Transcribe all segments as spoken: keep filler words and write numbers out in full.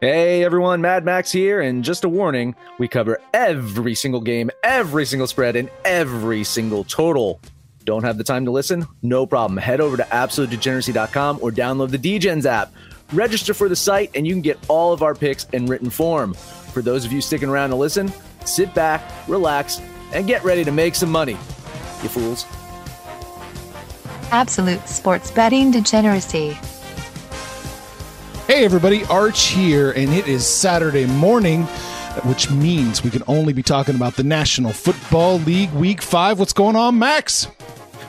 Hey everyone, Mad Max here, and just a warning, we cover every single game, every single spread, and every single total. Don't have the time to listen? No problem. Head over to Absolute Degeneracy dot com or download the DGens app. Register for the site and you can get all of our picks in written form. For those of you sticking around to listen, sit back, relax, and get ready to make some money, you fools. Absolute sports betting degeneracy. Hey everybody, Arch here, and it is Saturday morning, which means we can only be talking about the National Football League Week five. What's going on, Max?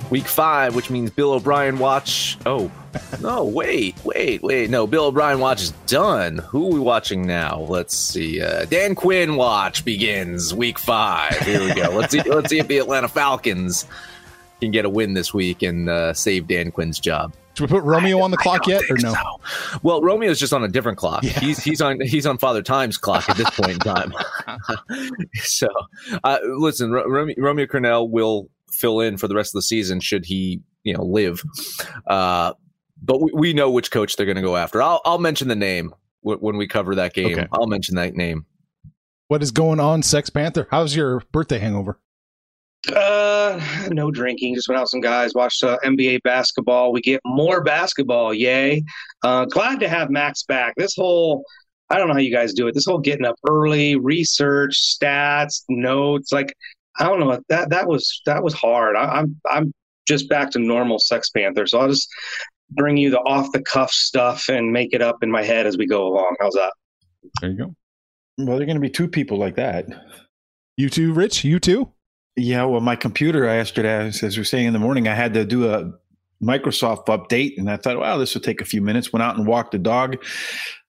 Week five, which means Bill O'Brien watch... Oh, no, wait, wait, wait. No, Bill O'Brien watch is done. Who are we watching now? Let's see. Uh, Dan Quinn watch begins Week five. Here we go. Let's see, let's see if the Atlanta Falcons can get a win this week and uh, save Dan Quinn's job. Should we put Romeo on the clock yet, or no? So. Well, Romeo's just on a different clock. Yeah. He's he's on he's on Father Time's clock at this point in time. so, uh, listen, Romeo, Romeo Crennel will fill in for the rest of the season should he, you know, live. Uh, but we, we know which coach they're going to go after. I'll I'll mention the name w- when we cover that game. Okay. I'll mention that name. What is going on, Sex Panther? How's your birthday hangover? Uh, no drinking. Just went out with some guys, watched uh, N B A basketball. We get more basketball. Yay. Uh, glad to have Max back. This whole, I don't know how you guys do it. This whole getting up early, research, stats, notes. Like, I don't know. That, that was, that was hard. I, I'm, I'm just back to normal Sex Panther. So I'll just bring you the off the cuff stuff and make it up in my head as we go along. How's that? There you go. Well, there are going to be two people like that. You too, Rich. You too. Yeah, well, my computer, I asked her that, as we were saying in the morning, I had to do a Microsoft update, and I thought, wow, this will take a few minutes. Went out and walked the dog.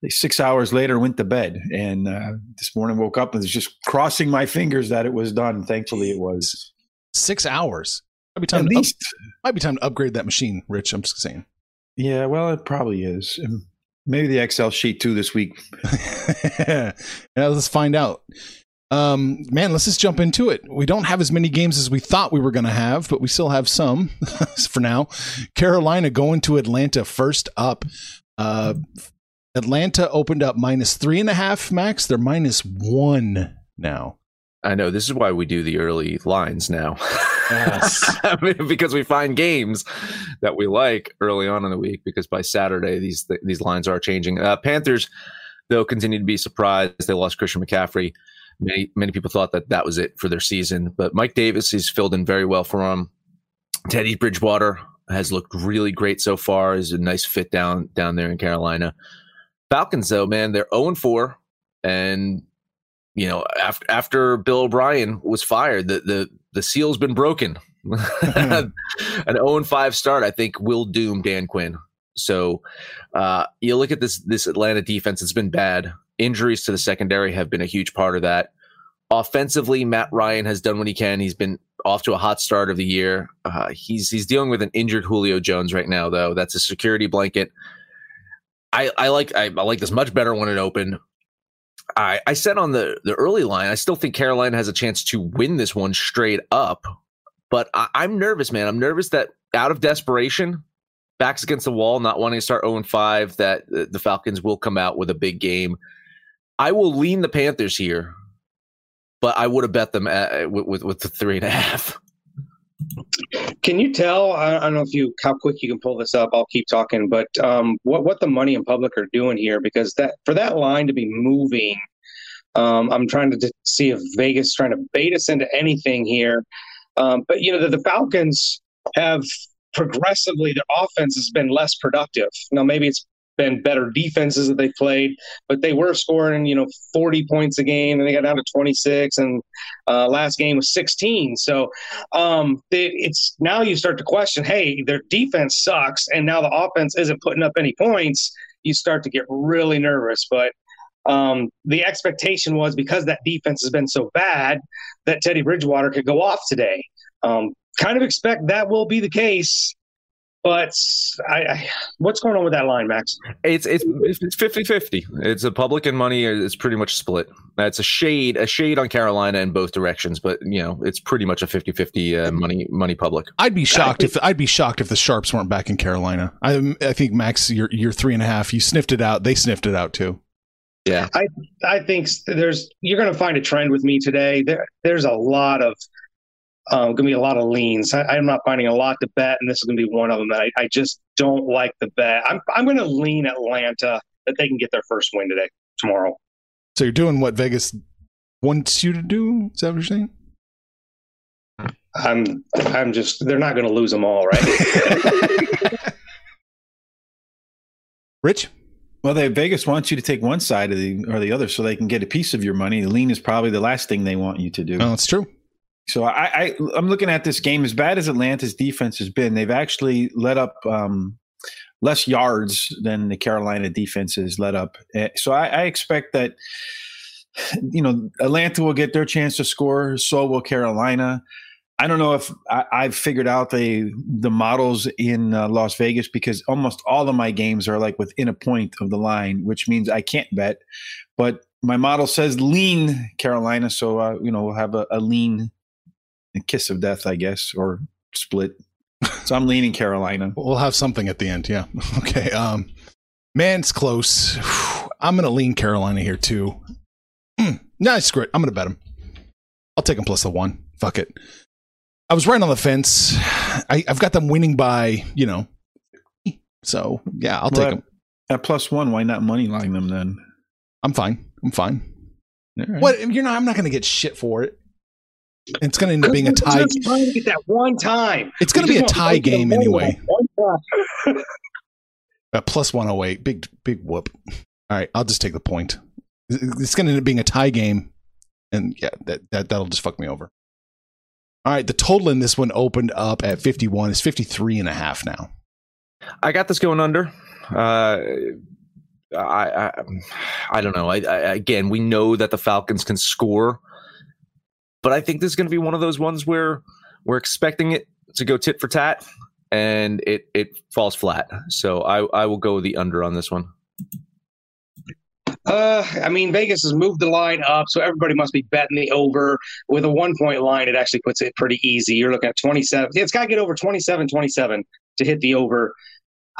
Six hours later, went to bed, and uh, this morning woke up and was just crossing my fingers that it was done. Thankfully, it was. Six hours. Might be time, to, up- might be time to upgrade that machine, Rich. I'm just saying. Yeah, well, it probably is. Maybe the Excel sheet, too, this week. Yeah, let's find out. Um, man, let's just jump into it. We don't have as many games as we thought we were going to have, but we still have some for now. Carolina going to Atlanta first up. Uh, Atlanta opened up minus three and a half, Max. They're minus one now. I know. This is why we do the early lines now. Yes. I mean, because we find games that we like early on in the week, because by Saturday, these, th- these lines are changing. Uh, Panthers, though, continue to be surprised. They lost Christian McCaffrey. Many, many people thought that that was it for their season, but Mike Davis has filled in very well for him. Teddy Bridgewater has looked really great so far. Is a nice fit down down there in Carolina. Falcons, though, man, they're zero and four, and you know, after after Bill O'Brien was fired, the the the seal's been broken. An zero and five start, I think, will doom Dan Quinn. So uh, you look at this this Atlanta defense; it's been bad. Injuries to the secondary have been a huge part of that. Offensively, Matt Ryan has done what he can. He's been off to a hot start of the year. Uh, he's he's dealing with an injured Julio Jones right now, though. That's a security blanket. I, I like I, I like this much better when it opened. I, I said on the, the early line, I still think Carolina has a chance to win this one straight up. But I, I'm nervous, man. I'm nervous that out of desperation, backs against the wall, not wanting to start zero and five, that the Falcons will come out with a big game. I will lean the Panthers here, but I would have bet them at, with, with, with the three and a half. Can you tell? I don't know if you how quick you can pull this up. I'll keep talking, but um, what what the money and public are doing here, because that for that line to be moving, um, I'm trying to see if Vegas is trying to bait us into anything here. Um, but you know the, the Falcons have progressively their offense has been less productive. Now maybe it's been better defenses that they played, but they were scoring, you know, forty points a game, and they got down to twenty-six, and uh, last game was sixteen. So um, they, it's now you start to question, hey, their defense sucks, and now the offense isn't putting up any points. You start to get really nervous. But um, the expectation was, because that defense has been so bad, that Teddy Bridgewater could go off today. Um, kind of expect that will be the case. But I, I, what's going on with that line, Max? It's it's it's fifty-fifty. It's a public and money. It's pretty much split. That's a shade a shade on Carolina in both directions. But you know, it's pretty much a fifty-fifty uh, money money public. I'd be shocked if I'd be shocked if the Sharps weren't back in Carolina. I I think Max, your your three and a half. You sniffed it out. They sniffed it out too. Yeah, I I think there's you're going to find a trend with me today. There there's a lot of um, going to be a lot of leans. I, I'm not finding a lot to bet, and this is going to be one of them that I, I just don't like the bet. I'm I'm going to lean Atlanta that they can get their first win today tomorrow. So you're doing what Vegas wants you to do? Is that what you're saying? I'm I'm just they're not going to lose them all, right? Rich. Well, they, Vegas wants you to take one side of the or the other so they can get a piece of your money. The lean is probably the last thing they want you to do. No, it's true. So I, I, I'm looking at this game. As bad as Atlanta's defense has been, they've actually let up um, less yards than the Carolina defense has let up. So I, I expect that, you know, Atlanta will get their chance to score. So will Carolina. I don't know if I, I've figured out the the models in uh, Las Vegas, because almost all of my games are like within a point of the line, which means I can't bet. But my model says lean Carolina, so uh, you know we'll have a, a lean a kiss of death, I guess, or split. So I'm leaning Carolina. We'll have something at the end, yeah. Okay, um, man, it's close. I'm gonna lean Carolina here too. Mm, nah, screw it. I'm gonna bet him. I'll take him plus the one. Fuck it. I was right on the fence. I, I've got them winning by, you know, so yeah, I'll well, take them at plus one. Why not money line them then? I'm fine. I'm fine. Right. What you're not? I'm not going to get shit for it. It's going to end up being a tie. Just trying to get that one time. It's going to be a tie game anyway. At plus one oh eight, big big whoop. All right, I'll just take the point. It's going to end up being a tie game, and yeah, that that that'll just fuck me over. All right, the total in this one opened up at fifty-one. It's fifty-three and a half now. I got this going under. Uh, I, I I don't know. I, I again, we know that the Falcons can score, but I think this is going to be one of those ones where we're expecting it to go tit for tat, and it it falls flat. So I, I will go the under on this one. Uh, I mean, Vegas has moved the line up, so everybody must be betting the over. With a one-point line, it actually puts it pretty easy. You're looking at twenty-seven. It's got to get over twenty-seven twenty-seven to hit the over.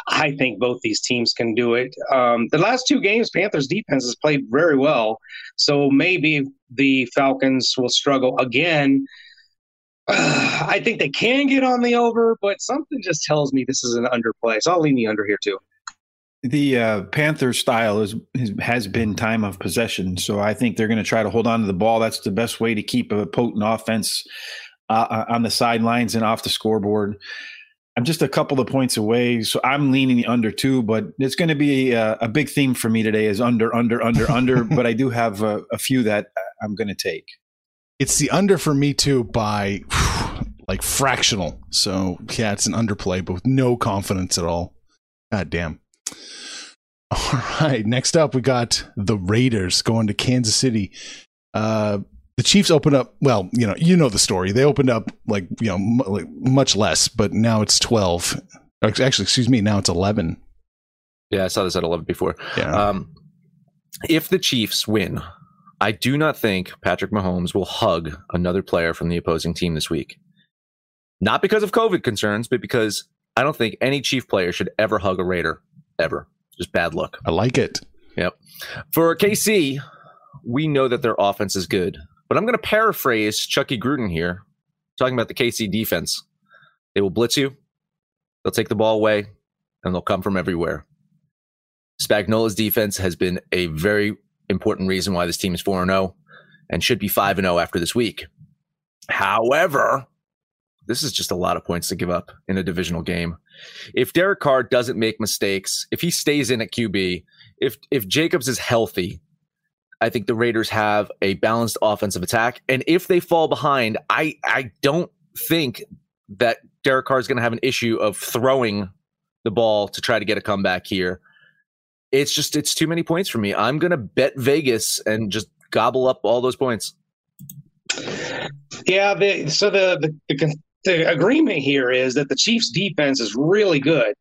I think both these teams can do it. Um, the last two games, Panthers' defense has played very well, so maybe the Falcons will struggle again. Uh, I think they can get on the over, but something just tells me this is an underplay, so I'll lean the under here too. The uh, Panther style is, is has been time of possession, so I think they're going to try to hold on to the ball. That's the best way to keep a potent offense uh, on the sidelines and off the scoreboard. I'm just a couple of points away, so I'm leaning the under too. But it's going to be a, a big theme for me today: is under, under, under, under. But I do have a, a few that I'm going to take. It's the under for me too by whew, like fractional. So yeah, it's an underplay, but with no confidence at all. God damn. All right, next up we got the Raiders going to Kansas City. Uh, the Chiefs opened up, well, you know, you know the story. They opened up like, you know, m- like much less, but now it's twelve. Actually, excuse me, now it's eleven. Yeah, I saw this at eleven before. Yeah. Um, if the Chiefs win, I do not think Patrick Mahomes will hug another player from the opposing team this week. Not because of COVID concerns, but because I don't think any Chief player should ever hug a Raider. Ever. Just bad luck. I like it. Yep. For K C, we know that their offense is good, but I'm going to paraphrase Chucky Gruden here, talking about the K C defense. They will blitz you, they'll take the ball away, and they'll come from everywhere. Spagnola's defense has been a very important reason why this team is four and oh and should be five and oh after this week. However, this is just a lot of points to give up in a divisional game. If Derek Carr doesn't make mistakes, if he stays in at Q B, if if Jacobs is healthy, I think the Raiders have a balanced offensive attack. And if they fall behind, I, I don't think that Derek Carr is going to have an issue of throwing the ball to try to get a comeback here. It's just it's too many points for me. I'm going to bet Vegas and just gobble up all those points. Yeah, the, so the the, the The agreement here is that the Chiefs' defense is really good.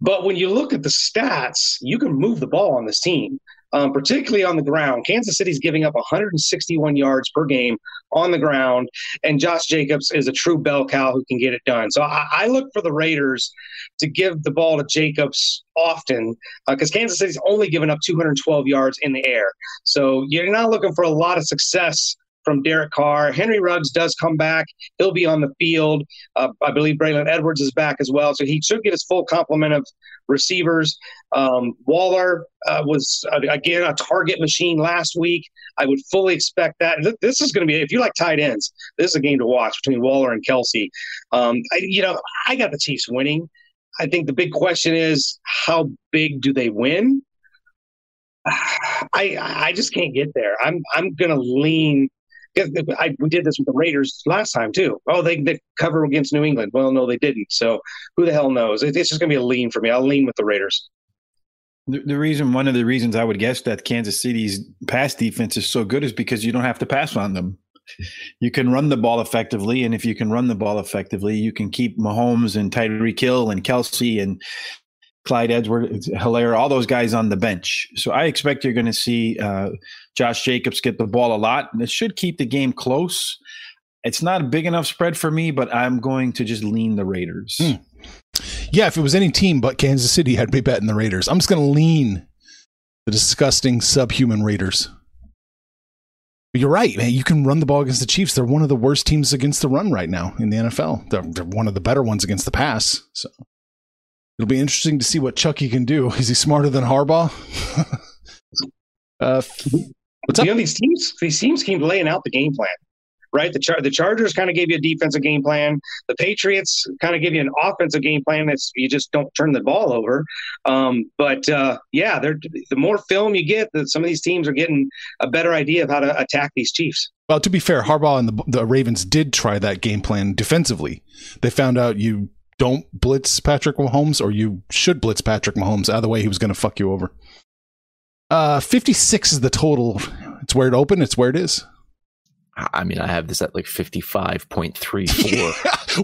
But when you look at the stats, you can move the ball on this team. um, particularly on the ground. Kansas City's giving up one hundred sixty-one yards per game on the ground, and Josh Jacobs is a true bell cow who can get it done. So I, I look for the Raiders to give the ball to Jacobs often because uh, Kansas City's only given up two hundred twelve yards in the air. So you're not looking for a lot of success from Derek Carr. Henry Ruggs does come back. He'll be on the field. Uh, I believe Braylon Edwards is back as well. So he should get his full complement of receivers. Um, Waller uh, was, uh, again, a target machine last week. I would fully expect that. Th- this is going to be, if you like tight ends, this is a game to watch between Waller and Kelsey. Um, I, you know, I got the Chiefs winning. I think the big question is, how big do they win? I I just can't get there. I'm I'm going to lean. I, we did this with the Raiders last time, too. Oh, they, they cover against New England. Well, no, they didn't. So who the hell knows? It, it's just going to be a lean for me. I'll lean with the Raiders. The, the reason, one of the reasons I would guess that Kansas City's pass defense is so good is because you don't have to pass on them. You can run the ball effectively. And if you can run the ball effectively, you can keep Mahomes and Tyreek Hill and Kelsey and Clyde Edwards-Helaire, all those guys on the bench. So I expect you're going to see uh, Josh Jacobs get the ball a lot, and it should keep the game close. It's not a big enough spread for me, but I'm going to just lean the Raiders. Hmm. Yeah, if it was any team but Kansas City, I'd be betting the Raiders. I'm just going to lean the disgusting subhuman Raiders. But you're right, man. You can run the ball against the Chiefs. They're one of the worst teams against the run right now in the N F L. They're, they're one of the better ones against the pass, so... It'll be interesting to see what Chucky can do. Is he smarter than Harbaugh? uh, what's up? You know, these teams, these teams keep laying out the game plan, right? The Char- the Chargers kind of gave you a defensive game plan. The Patriots kind of give you an offensive game plan that's you just don't turn the ball over. Um, but uh, yeah, they're, the more film you get, that some of these teams are getting a better idea of how to attack these Chiefs. Well, to be fair, Harbaugh and the, the Ravens did try that game plan defensively. They found out you. Don't blitz Patrick Mahomes, or you should blitz Patrick Mahomes. Either way, he was going to fuck you over. Uh, fifty-six is the total. It's where it opened. It's where it is. I mean, I have this at like fifty-five point three four. Yeah,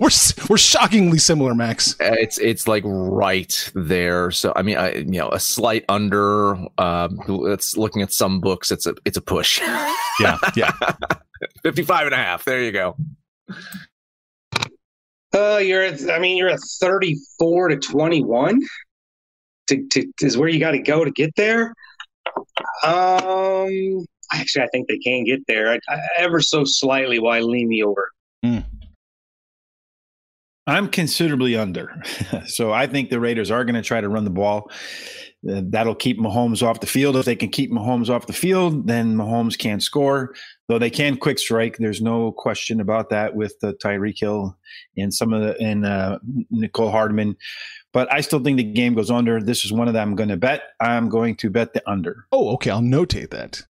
we're we're shockingly similar, Max. It's it's like right there. So I mean, I, you know, a slight under. Um, it's looking at some books. It's a it's a push. Yeah, yeah. fifty-five and a half. There you go. Uh, you're. I mean, you're at thirty-four to twenty-one. To, to is where you got to go to get there. Um, actually, I think they can get there. I, I, ever so slightly, why lean me over? Mm. I'm considerably under, so I think the Raiders are going to try to run the ball. Uh, that'll keep Mahomes off the field. If they can keep Mahomes off the field, then Mahomes can't score. Though they can quick strike, there's no question about that with the Tyreek Hill and some of the and uh, Nicole Hardman. But I still think the game goes under. This is one of them I'm going to bet. I'm going to bet the under. Oh, okay. I'll notate that.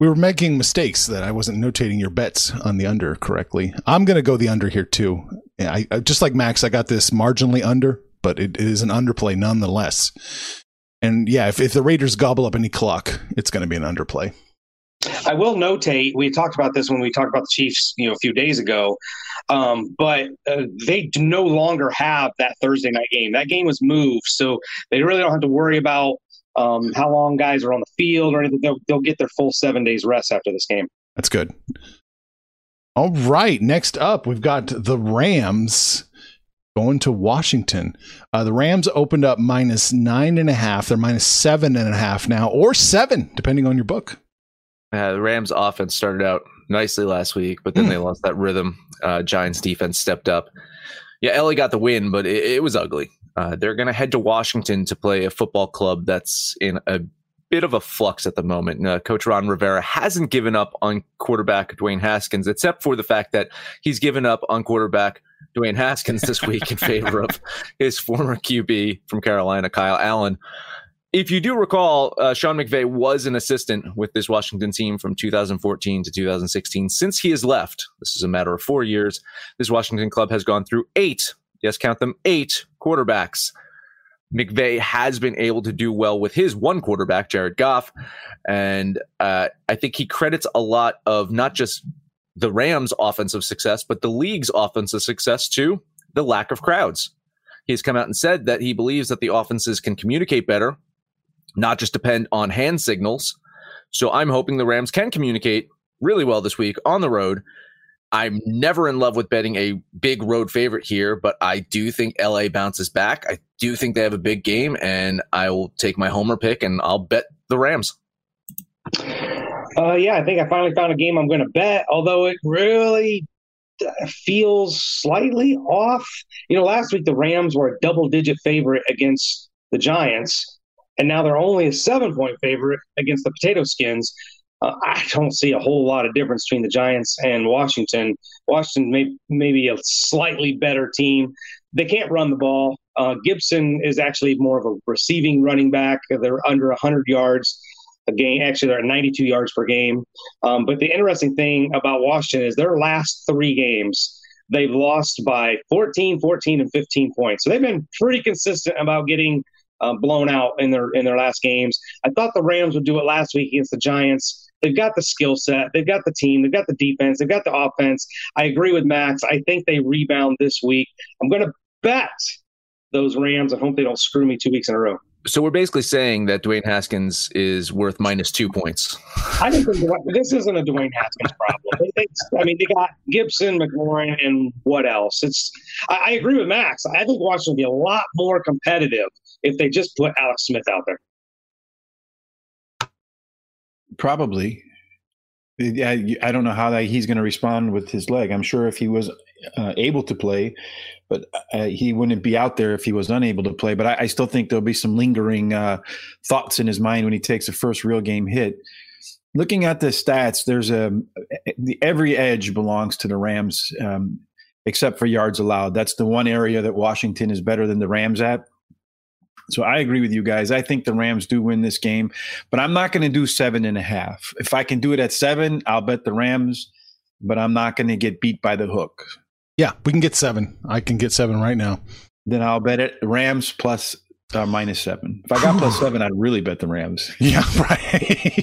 We were making mistakes that I wasn't notating your bets on the under correctly. I'm going to go the under here too. Yeah, I, I just like Max, I got this marginally under, but it, it is an underplay nonetheless. And yeah, if, if the Raiders gobble up any clock, it's going to be an underplay. I will notate, we talked about this when we talked about the Chiefs, you know, a few days ago, um, but uh, they no longer have that Thursday night game. That game was moved, so they really don't have to worry about um, how long guys are on the field or anything. They'll, they'll get their full seven days rest after this game. That's good. All right, next up, we've got the Rams going to Washington. Uh, the Rams opened up minus nine and a half. They're minus seven and a half now, or seven, depending on your book. Uh, the Rams offense started out nicely last week, but then mm. they lost that rhythm. Uh, Giants defense stepped up. Yeah, L A got the win, but it, it was ugly. Uh, they're going to head to Washington to play a football club that's in a bit of a flux at the moment. Uh, Coach Ron Rivera hasn't given up on quarterback Dwayne Haskins, except for the fact that he's given up on quarterback Dwayne Haskins this week in favor of his former Q B from Carolina, Kyle Allen. If you do recall, uh, Sean McVay was an assistant with this Washington team from two thousand fourteen to two thousand sixteen. Since he has left, this is a matter of four years, this Washington club has gone through eight, yes, count them, eight quarterbacks. McVay has been able to do well with his one quarterback, Jared Goff, and uh, I think he credits a lot of not just the Rams' offensive success, but the league's offensive success to the lack of crowds. He's come out and said that he believes that the offenses can communicate better not just depend on hand signals. So I'm hoping the Rams can communicate really well this week on the road. I'm never in love with betting a big road favorite here, but I do think L A bounces back. I do think they have a big game, and I will take my homer pick, and I'll bet the Rams. Uh, yeah, I think I finally found a game I'm going to bet, although it really feels slightly off. You know, last week the Rams were a double-digit favorite against the Giants, and now they're only a seven-point favorite against the Potato Skins. Uh, I don't see a whole lot of difference between the Giants and Washington. Washington may, may be a slightly better team. They can't run the ball. Uh, Gibson is actually more of a receiving running back. They're under one hundred yards a game. Actually, they're at ninety-two yards per game. Um, but the interesting thing about Washington is their last three games, they've lost by fourteen, fourteen, and fifteen points. So they've been pretty consistent about getting uh, blown out in their in their last games. I thought the Rams would do it last week against the Giants. They've got the skill set. They've got the team. They've got the defense. They've got the offense. I agree with Max. I think they rebound this week. I'm going to bet those Rams. I hope they don't screw me two weeks in a row. So we're basically saying that Dwayne Haskins is worth minus two points. I don't think this isn't a Dwayne Haskins problem. They, they, I mean, they got Gibson, McLaurin, and what else? It's. I, I agree with Max. I think Washington would be a lot more competitive if they just put Alex Smith out there. Probably. I, I don't know how that he's going to respond with his leg. I'm sure if he was uh, able to play, but uh, he wouldn't be out there if he was unable to play. But I, I still think there'll be some lingering uh, thoughts in his mind when he takes a first real game hit. Looking at the stats, there's a every edge belongs to the Rams um, except for yards allowed. That's the one area that Washington is better than the Rams at. So I agree with you guys. I think the Rams do win this game, but I'm not going to do seven and a half. If I can do it at seven, I'll bet the Rams, but I'm not going to get beat by the hook. Yeah, we can get seven. I can get seven right now. Then I'll bet it Rams plus uh, minus seven. If I got plus seven, I'd really bet the Rams. Yeah, right.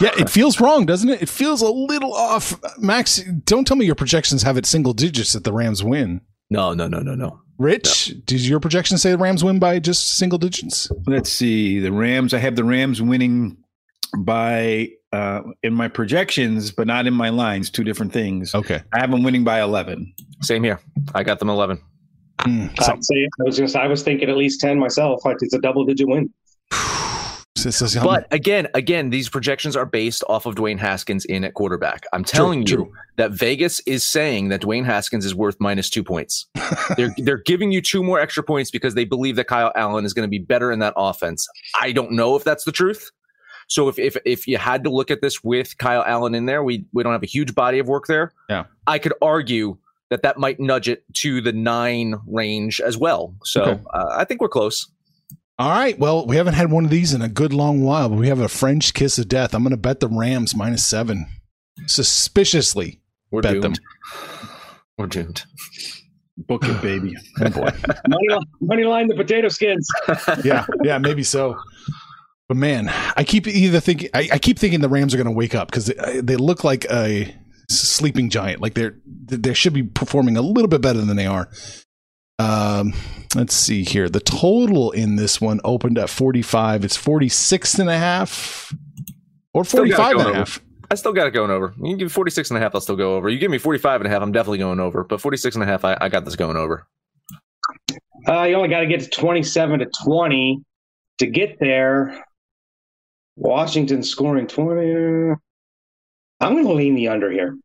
Yeah, it feels wrong, doesn't it? It feels a little off. Max, don't tell me your projections have it single digits that the Rams win. No, no, no, no, no. Rich, no. Did your projection say the Rams win by just single digits? Let's see. The Rams, I have the Rams winning by, uh, in my projections, but not in my lines. Two different things. Okay. I have them winning by eleven. Same here. I got them eleven. Mm, so. I'd say, I was just, I was thinking at least ten myself. Like it's a double digit win. But again, again, these projections are based off of Dwayne Haskins in at quarterback. I'm telling true, you true. that Vegas is saying that Dwayne Haskins is worth minus two points. they're they're giving you two more extra points because they believe that Kyle Allen is going to be better in that offense. I don't know if that's the truth. So if if if you had to look at this with Kyle Allen in there, we we don't have a huge body of work there. Yeah, I could argue that that might nudge it to the nine range as well. So okay. uh, I think we're close. All right. Well, we haven't had one of these in a good long while, but we have a French kiss of death. I'm going to bet the Rams minus seven. Suspiciously, we're bet doomed. them. We're doomed. Book it, baby. Oh, boy. Money, money line the Potato Skins. Yeah, yeah, maybe so. But man, I keep either thinking I, I keep thinking the Rams are going to wake up because they, they look like a sleeping giant. Like they're they should be performing a little bit better than they are. Um, let's see here. The total in this one opened at forty-five. It's forty-six and a half or forty-five and a half. I still got it going over. You can give me forty-six and a half. I'll still go over. You give me forty-five and a half. I'm definitely going over, but forty-six and a half. I, I got this going over. Uh, you only got to get to twenty-seven to twenty to get there. Washington scoring twenty. I'm going to lean the under here.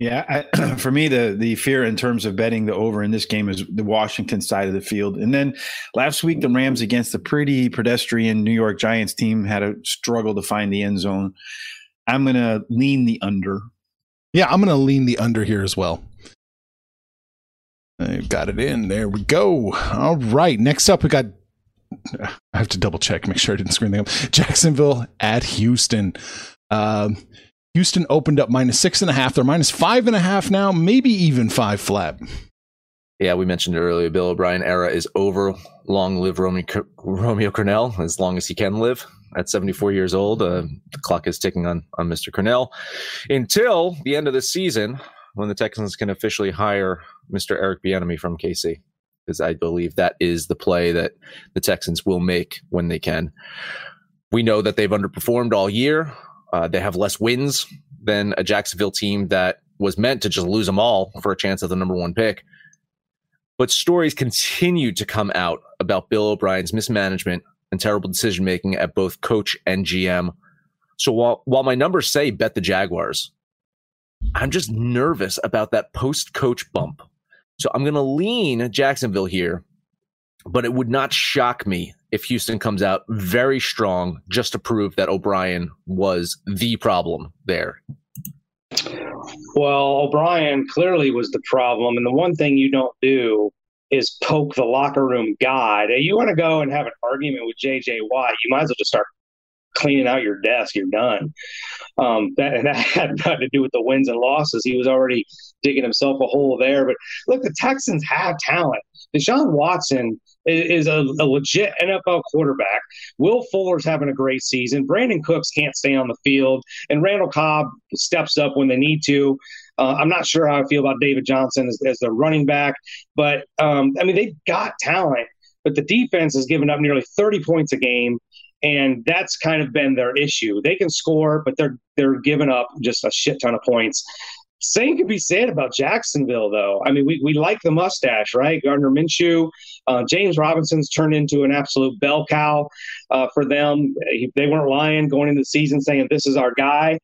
Yeah, I, for me, the the fear in terms of betting the over in this game is the Washington side of the field. And then last week, the Rams against a pretty pedestrian New York Giants team had a struggle to find the end zone. I'm going to lean the under. Yeah, I'm going to lean the under here as well. I've got it in. There we go. All right. Next up, we got – I have to double check, make sure I didn't screw anything up. Jacksonville at Houston. Um Houston opened up minus six and a half. They're minus five and a half now, maybe even five flat. Yeah, we mentioned it earlier. Bill O'Brien era is over. Long live Romeo, Romeo Crennel, as long as he can live. At seventy-four years old, uh, the clock is ticking on, on Mister Crennel until the end of the season when the Texans can officially hire Mister Eric Bieniemy from K C. because I believe that is the play that the Texans will make when they can. We know that they've underperformed all year. Uh, they have less wins than a Jacksonville team that was meant to just lose them all for a chance at the number one pick. But stories continue to come out about Bill O'Brien's mismanagement and terrible decision-making at both coach and G M. So while while my numbers say bet the Jaguars, I'm just nervous about that post-coach bump. So I'm going to lean Jacksonville here, but it would not shock me if Houston comes out very strong just to prove that O'Brien was the problem there. Well, O'Brien clearly was the problem. And the one thing you don't do is poke the locker room god. You want to go and have an argument with J J Watt, you might as well just start cleaning out your desk. You're done. Um, that, and that had nothing to do with the wins and losses. He was already digging himself a hole there. But look, the Texans have talent. Deshaun Watson is a, a legit N F L quarterback. Will Fuller's having a great season. Brandon Cooks can't stay on the field. And Randall Cobb steps up when they need to. Uh, I'm not sure how I feel about David Johnson as, as their running back. But, um, I mean, they've got talent. But the defense has given up nearly thirty points a game. And that's kind of been their issue. They can score, but they're they're giving up just a shit ton of points. Same could be said about Jacksonville, though. I mean, we we like the mustache, right? Gardner Minshew, uh, James Robinson's turned into an absolute bell cow uh, for them. They weren't lying going into the season saying this is our guy.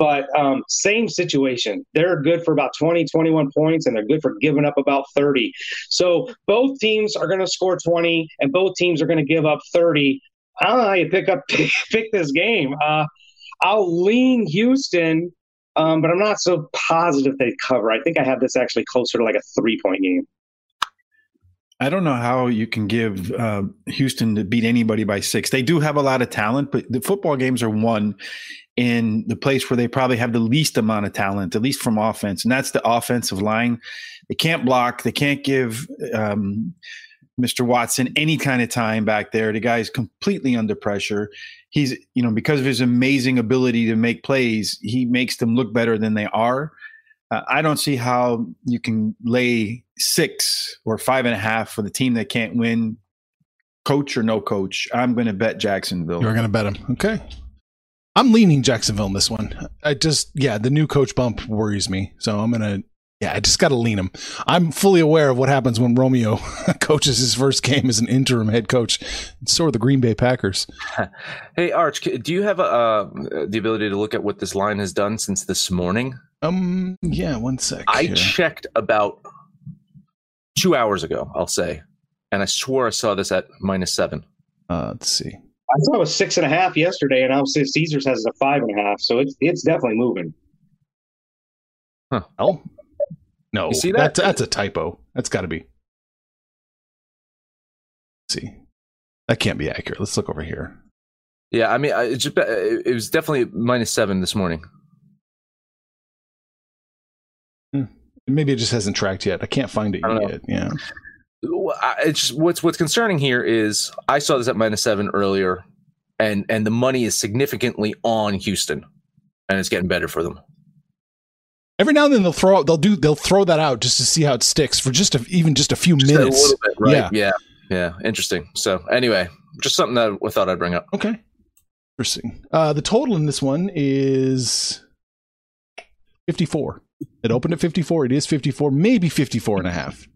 But um, same situation. They're good for about twenty, twenty-one points, and they're good for giving up about thirty. So both teams are going to score twenty, and both teams are going to give up thirty. I don't know how you pick up pick, pick this game. Uh, I'll lean Houston, um, but I'm not so positive they cover. I think I have this actually closer to like a three-point game. I don't know how you can give uh, Houston to beat anybody by six. They do have a lot of talent, but the football games are won in the place where they probably have the least amount of talent, at least from offense, and that's the offensive line. They can't block. They can't give um, – Mister Watson any kind of time back there. The guy's completely under pressure. He's, you know, because of his amazing ability to make plays, he makes them look better than they are. Uh, I don't see how you can lay six or five and a half for the team that can't win, coach or no coach. I'm going to bet Jacksonville. You're going to bet him. Okay. I'm leaning Jacksonville in this one. I just, yeah, the new coach bump worries me. So I'm going to, Yeah, I just got to lean him. I'm fully aware of what happens when Romeo coaches his first game as an interim head coach. And so are the Green Bay Packers. Hey, Arch, do you have uh, the ability to look at what this line has done since this morning? Um, yeah, one sec. I yeah. checked about two hours ago, I'll say, and I swore I saw this at minus seven. Uh, let's see. I saw it was six and a half yesterday, and obviously Caesars has a five and a half, so it's it's definitely moving. Huh. Oh. No, you see that? That's, that's a typo. That's got to be. Let's see, that can't be accurate. Let's look over here. Yeah, I mean, it, just, it was definitely minus seven this morning. Maybe it just hasn't tracked yet. I can't find it yet. Yeah, it's just, what's what's concerning here is I saw this at minus seven earlier, and and the money is significantly on Houston, and it's getting better for them. Every now and then they'll throw they'll do they'll throw that out just to see how it sticks for just a, even just a few just minutes. A little bit, right? Yeah, yeah, yeah. Interesting. So anyway, just something that I thought I'd bring up. Okay, interesting. Uh, the total in this one is fifty-four. It opened at fifty-four. It is fifty-four, maybe fifty-four and a half.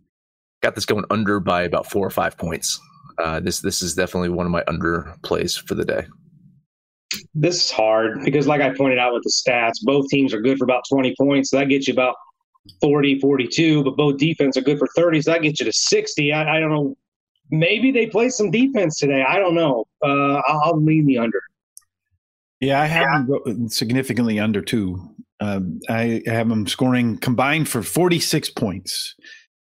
Got this going under by about four or five points. Uh, this this is definitely one of my under plays for the day. This is hard because, like I pointed out with the stats, both teams are good for about twenty points. So that gets you about forty, forty-two, but both defense are good for thirty. So that gets you to sixty. I, I don't know. Maybe they play some defense today. I don't know. Uh, I'll, I'll lean the under. Yeah, I have them significantly under two. Uh, I have them scoring combined for forty-six points.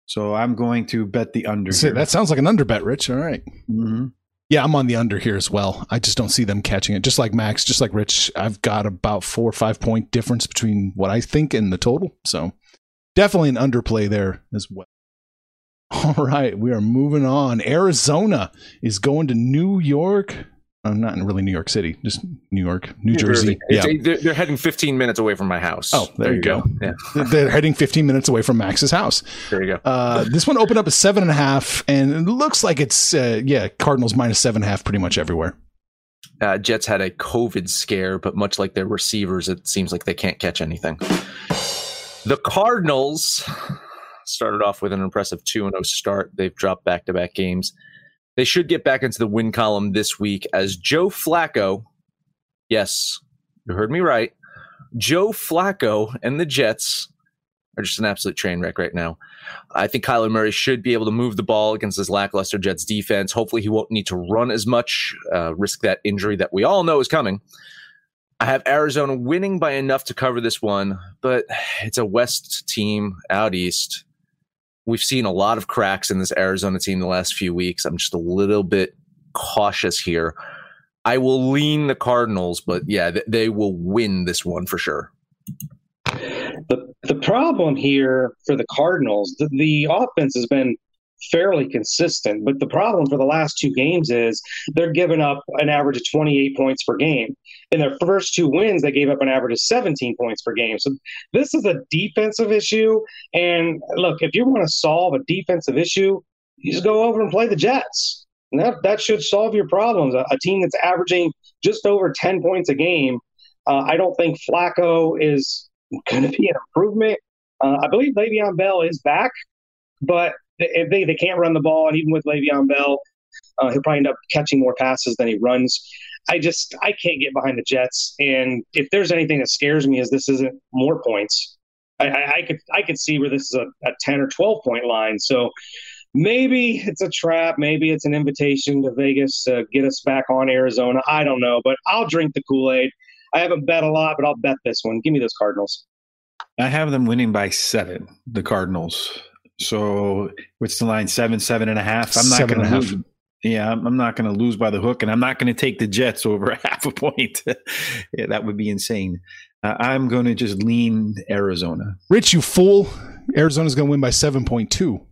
So I'm going to bet the under. So that sounds like an under bet, Rich. All right. Mm-hmm. Yeah, I'm on the under here as well. I just don't see them catching it. Just like Max, just like Rich, I've got about four or five point difference between what I think and the total. So definitely an underplay there as well. All right, we are moving on. Arizona is going to New York. I'm not in really New York City, just New York, New, New Jersey. Jersey. Yeah. They're, they're heading fifteen minutes away from my house. Oh, there, there you go. go. Yeah. They're heading fifteen minutes away from Max's house. There you go. Uh, this one opened up at seven and a half, and it looks like it's, uh, yeah, Cardinals minus seven and a half pretty much everywhere. Uh, Jets had a COVID scare, but much like their receivers, it seems like they can't catch anything. The Cardinals started off with an impressive two and oh start. They've dropped back-to-back games. They should get back into the win column this week as Joe Flacco, yes, you heard me right, Joe Flacco and the Jets are just an absolute train wreck right now. I think Kyler Murray should be able to move the ball against this lackluster Jets defense. Hopefully he won't need to run as much, uh, risk that injury that we all know is coming. I have Arizona winning by enough to cover this one, but it's a West team out East. We've seen a lot of cracks in this Arizona team the last few weeks. I'm just a little bit cautious here. I will lean the Cardinals, but yeah, th- they will win this one for sure. The the problem here for the Cardinals, the, the offense has been fairly consistent, but the problem for the last two games is they're giving up an average of twenty-eight points per game. In their first two wins, they gave up an average of seventeen points per game. So this is a defensive issue. And look, if you want to solve a defensive issue, you just go over and play the Jets. And that, that should solve your problems. A, a team that's averaging just over ten points a game, uh, I don't think Flacco is going to be an improvement. Uh, I believe Le'Veon Bell is back, but if they, they can't run the ball, and even with Le'Veon Bell, uh, he'll probably end up catching more passes than he runs. I just I can't get behind the Jets, and if there's anything that scares me, is this isn't more points. I, I, I could I could see where this is a, a ten or twelve point line. So maybe it's a trap, maybe it's an invitation to Vegas to get us back on Arizona. I don't know, but I'll drink the Kool-Aid. I haven't bet a lot, but I'll bet this one. Give me those Cardinals. I have them winning by seven. The Cardinals. So what's the line? Seven, seven and a half. I'm not going to have. Yeah, I'm not going to lose by the hook, and I'm not going to take the Jets over half a point. Yeah, that would be insane. Uh, I'm going to just lean Arizona. Rich, you fool. Arizona's going to win by seven point two.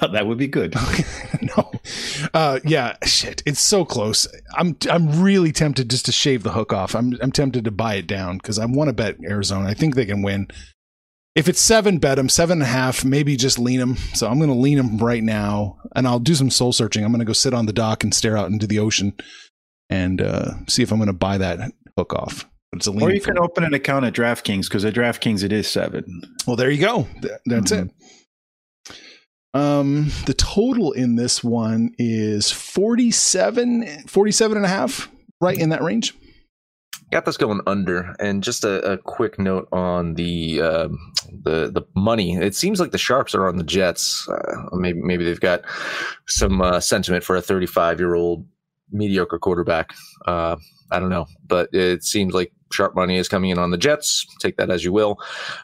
Well, that would be good. No. Uh, yeah, shit. It's so close. I'm I'm really tempted just to shave the hook off. I'm I'm tempted to buy it down because I want to bet Arizona. I think they can win. If it's seven, bet them. Seven and a half, maybe just lean them. So I'm going to lean them right now, and I'll do some soul searching. I'm going to go sit on the dock and stare out into the ocean and uh, see if I'm going to buy that hook off. But it's a lean. Or you can me. open an account at DraftKings because at DraftKings it is seven. Well, there you go. That's mm-hmm. it. Um, the total in this one is forty-seven, forty-seven and a half, right in that range. Got this going under, and just a, a quick note on the uh, the the money. It seems like the sharps are on the Jets. Uh, maybe maybe they've got some uh, sentiment for a thirty-five-year-old mediocre quarterback. Uh, I don't know, but it seems like sharp money is coming in on the Jets. Take that as you will.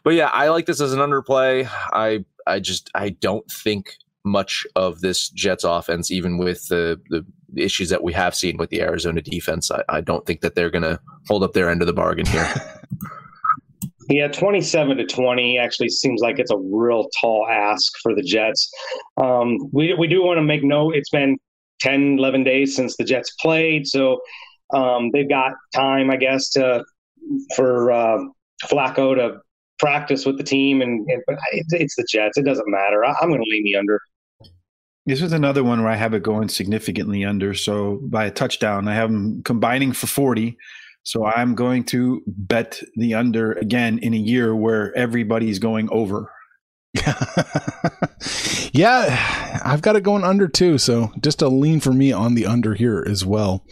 But yeah, I like this as an underplay. I I just I don't think much of this Jets offense, even with the the issues that we have seen with the Arizona defense. I, I don't think that they're going to hold up their end of the bargain here. Yeah, twenty-seven to twenty actually seems like it's a real tall ask for the Jets. Um, we we do want to make note, it's been ten, eleven days since the Jets played, so um, they've got time, I guess, to for uh, Flacco to practice with the team, and, and but it, it's the Jets. It doesn't matter. I, I'm going to lean the under. This is another one where I have it going significantly under. So by a touchdown, I have them combining for forty. So I'm going to bet the under again in a year where everybody's going over. Yeah, I've got it going under too. So just a lean for me on the under here as well.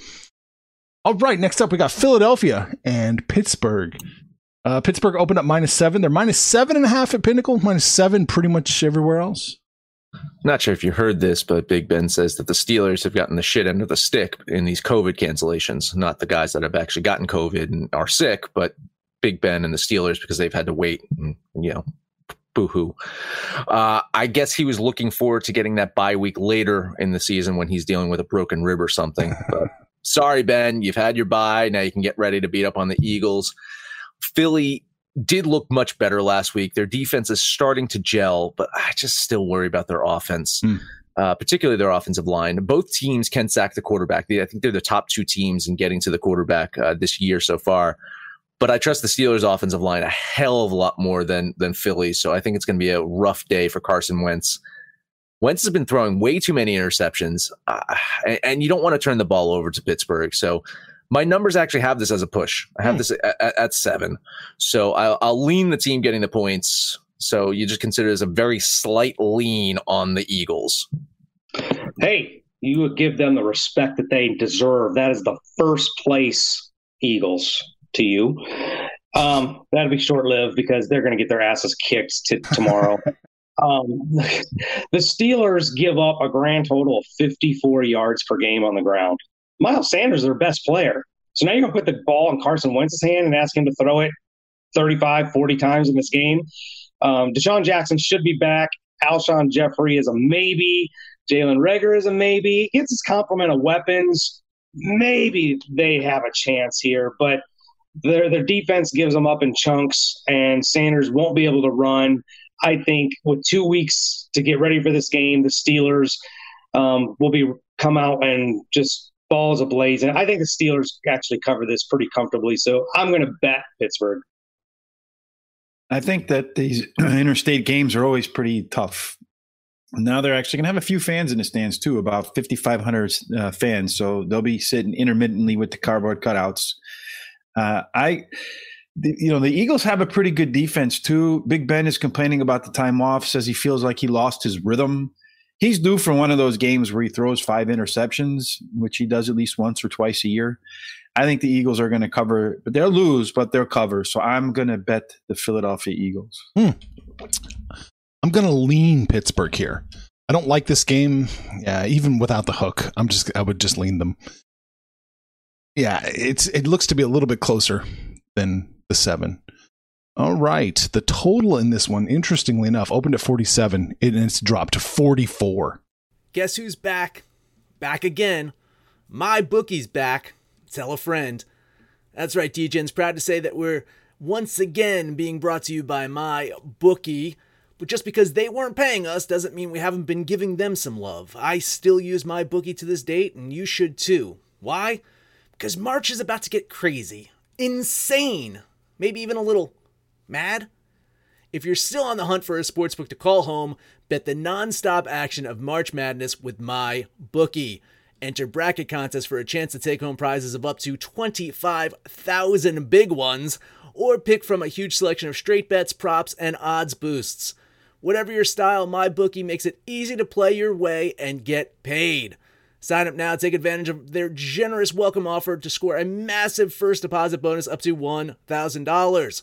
All right, next up, we got Philadelphia and Pittsburgh. Uh, Pittsburgh opened up minus seven. They're minus seven and a half at Pinnacle, minus seven pretty much everywhere else. Not sure if you heard this, but Big Ben says that the Steelers have gotten the shit end of the stick in these COVID cancellations, not the guys that have actually gotten COVID and are sick, but Big Ben and the Steelers because they've had to wait and, you know, boo-hoo. Uh, I guess he was looking forward to getting that bye week later in the season when he's dealing with a broken rib or something. But sorry, Ben, you've had your bye. Now you can get ready to beat up on the Eagles. Philly did look much better last week. Their defense is starting to gel, but I just still worry about their offense. Mm. uh, particularly their offensive line. Both teams can sack the quarterback. They, I think they're the top two teams in getting to the quarterback uh, this year so far. But I trust the Steelers' offensive line a hell of a lot more than than Philly. So I think it's going to be a rough day for Carson Wentz. Wentz has been throwing way too many interceptions, uh, and, and you don't want to turn the ball over to Pittsburgh. So my numbers actually have this as a push. I have mm. this at, at seven. So I'll, I'll lean the team getting the points. So you just consider this a very slight lean on the Eagles. Hey, you would give them the respect that they deserve. That is the first place Eagles to you. Um, that'll be short-lived because they're going to get their asses kicked t- tomorrow. Um, the Steelers give up a grand total of fifty-four yards per game on the ground. Miles Sanders is their best player. So now you're going to put the ball in Carson Wentz's hand and ask him to throw it thirty-five, forty times in this game. Um, Deshaun Jackson should be back. Alshon Jeffrey is a maybe. Jalen Reagor is a maybe. He gets his complement of weapons. Maybe they have a chance here, but their their defense gives them up in chunks, and Sanders won't be able to run. I think with two weeks to get ready for this game, the Steelers um, will be come out and just – balls ablaze, and I think the Steelers actually cover this pretty comfortably, so I'm going to bet Pittsburgh. I think that these interstate games are always pretty tough. Now they're actually going to have a few fans in the stands, too, about fifty-five hundred uh, fans, so they'll be sitting intermittently with the cardboard cutouts. Uh, I, the, you know, the Eagles have a pretty good defense, too. Big Ben is complaining about the time off, says he feels like he lost his rhythm. He's due for one of those games where he throws five interceptions, which he does at least once or twice a year. I think the Eagles are going to cover, but they'll lose, but they'll cover. So I'm going to bet the Philadelphia Eagles. Hmm. I'm going to lean Pittsburgh here. I don't like this game. Yeah, even without the hook, I'm just I would just lean them. Yeah, it's it looks to be a little bit closer than the seven. All right. The total in this one, interestingly enough, opened at forty-seven and it's dropped to forty-four. Guess who's back? Back again. My bookie's back. Tell a friend. That's right, DGens. Proud to say that we're once again being brought to you by my bookie. But just because they weren't paying us doesn't mean we haven't been giving them some love. I still use my bookie to this date, and you should too. Why? Because March is about to get crazy. Insane. Maybe even a little mad? If you're still on the hunt for a sportsbook to call home, bet the non-stop action of March Madness with my bookie. Enter bracket contests for a chance to take home prizes of up to twenty-five thousand big ones, or pick from a huge selection of straight bets, props, and odds boosts. Whatever your style, my bookie makes it easy to play your way and get paid. Sign up now, take advantage of their generous welcome offer to score a massive first deposit bonus up to one thousand dollars.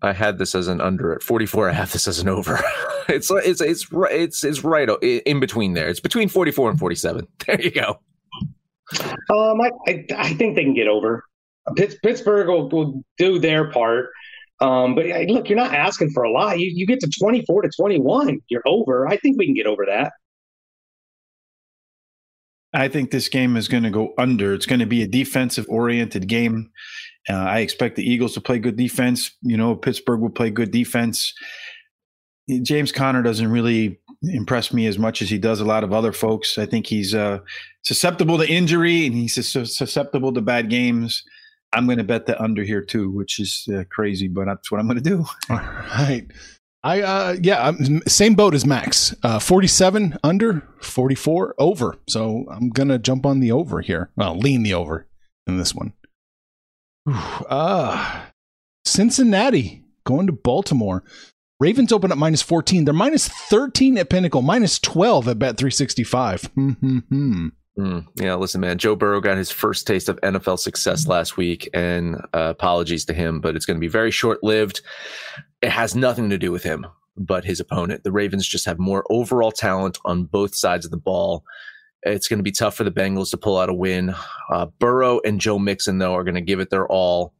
I had this as an under. At forty-four, I have this as an over. It's it's it's it's it's right in between there. It's between forty-four and forty-seven. There you go. Um, I I, I think they can get over. Pittsburgh will, will do their part. Um, but look, you're not asking for a lot. You you get to twenty-four to twenty-one, you're over. I think we can get over that. I think this game is going to go under. It's going to be a defensive-oriented game. Uh, I expect the Eagles to play good defense. You know, Pittsburgh will play good defense. James Conner doesn't really impress me as much as he does a lot of other folks. I think he's uh, susceptible to injury, and he's susceptible to bad games. I'm going to bet the under here too, which is uh, crazy, but that's what I'm going to do. All right. I uh, yeah, I'm, same boat as Max. Uh, forty-seven under, forty-four over. So I'm going to jump on the over here. Well, lean the over in this one. Whew, uh, Cincinnati going to Baltimore. Ravens open up minus fourteen. They're minus thirteen at Pinnacle, minus twelve at Bet three sixty-five. Mm-hmm. Mm, yeah, listen, man, Joe Burrow got his first taste of N F L success last week, and uh, apologies to him, but it's going to be very short-lived. It has nothing to do with him, but his opponent. The Ravens just have more overall talent on both sides of the ball. It's going to be tough for the Bengals to pull out a win. Uh, Burrow and Joe Mixon, though, are going to give it their all.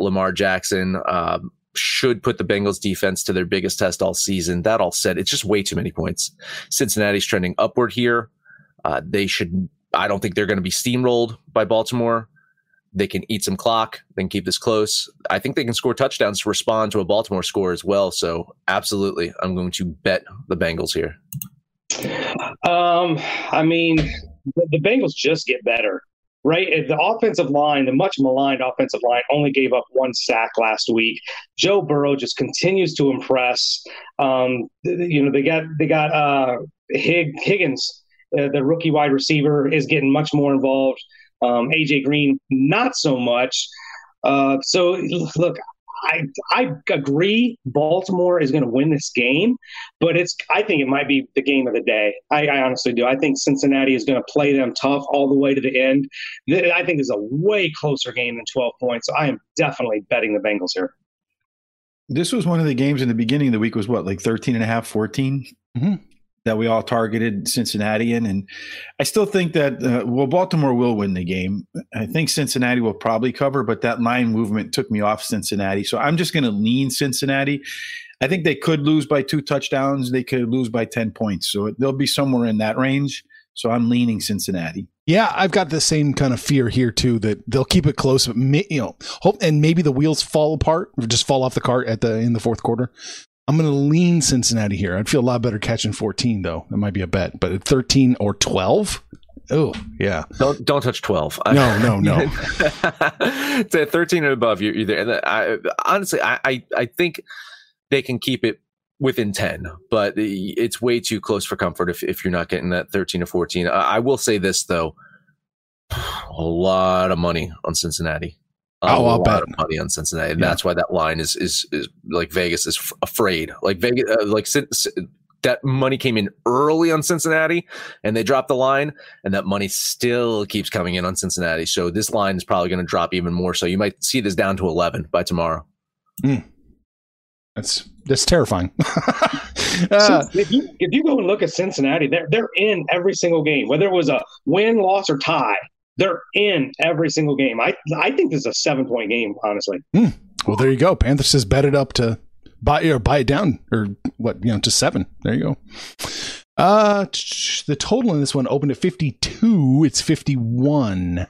Lamar Jackson um, should put the Bengals defense to their biggest test all season. That all said, it's just way too many points. Cincinnati's trending upward here. Uh, they should. I don't think they're going to be steamrolled by Baltimore. They can eat some clock. They can keep this close. I think they can score touchdowns to respond to a Baltimore score as well. So absolutely, I'm going to bet the Bengals here. Um, I mean, the, the Bengals just get better, right? The offensive line, the much maligned offensive line, only gave up one sack last week. Joe Burrow just continues to impress. Um, you know, they got they got uh, Hig, Higgins, uh, the rookie wide receiver, is getting much more involved. Um, A J Green, not so much. Uh, so look, I I agree Baltimore is going to win this game, but it's I think it might be the game of the day. I, I honestly do. I think Cincinnati is going to play them tough all the way to the end. I think it's a way closer game than twelve points. So I am definitely betting the Bengals here. This was one of the games in the beginning of the week was what, like thirteen and a half, fourteen? Mm-hmm. That we all targeted Cincinnati in. And I still think that, uh, well, Baltimore will win the game. I think Cincinnati will probably cover, but that line movement took me off Cincinnati. So I'm just going to lean Cincinnati. I think they could lose by two touchdowns. They could lose by ten points. So they'll be somewhere in that range. So I'm leaning Cincinnati. Yeah, I've got the same kind of fear here too, that they'll keep it close, but may, you know, hope and maybe the wheels fall apart or just fall off the cart at the in the fourth quarter. I'm going to lean Cincinnati here. I'd feel a lot better catching fourteen, though. That might be a bet. But at thirteen or twelve? Oh, yeah. Don't, don't touch twelve. No, no, no. To thirteen and above, you're, you're there. I, honestly, I, I, I think they can keep it within ten, but it's way too close for comfort if, if you're not getting that thirteen or fourteen. I, I will say this, though. A lot of money on Cincinnati. A oh, I'll lot bet of money on Cincinnati. And yeah. That's why that line is is is like Vegas is f- afraid. Like Vegas, uh, like c- c- that money came in early on Cincinnati, and they dropped the line, and that money still keeps coming in on Cincinnati. So this line is probably going to drop even more. So you might see this down to eleven by tomorrow. Mm. That's that's terrifying. uh, if you if you go and look at Cincinnati, they're they're in every single game, whether it was a win, loss, or tie. They're in every single game. I I think this is a seven-point game, honestly. Mm. Well, there you go. Panthers has bet it up to buy or buy it down or what, you know, to seven. There you go. Uh, the total in this one opened at fifty-two. It's fifty-one.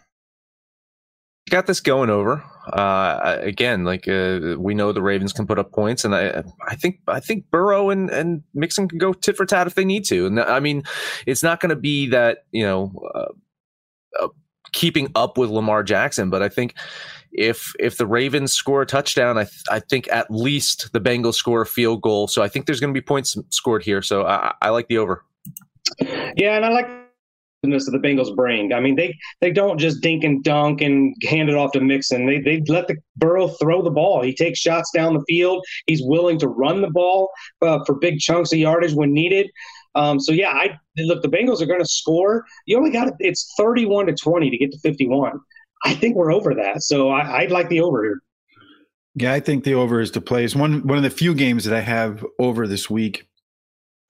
Got this going over. Uh, again, like uh, we know the Ravens can put up points, and I, I think, I think Burrow and, and Mixon can go tit for tat if they need to. And I mean, it's not going to be that, you know, uh, uh, keeping up with Lamar Jackson. But I think if if the Ravens score a touchdown, I th- I think at least the Bengals score a field goal. So I think there's going to be points scored here. So I, I like the over. Yeah, and I like the goodness that the Bengals bring. I mean, they, they don't just dink and dunk and hand it off to Mixon. They they let the Burrow throw the ball. He takes shots down the field. He's willing to run the ball uh, for big chunks of yardage when needed. Um, so, yeah, I look, the Bengals are going to score. You only got it's thirty-one to twenty to get to fifty-one. I think we're over that. So I, I'd like the over here. Yeah, I think the over is the play. It's one, one of the few games that I have over this week.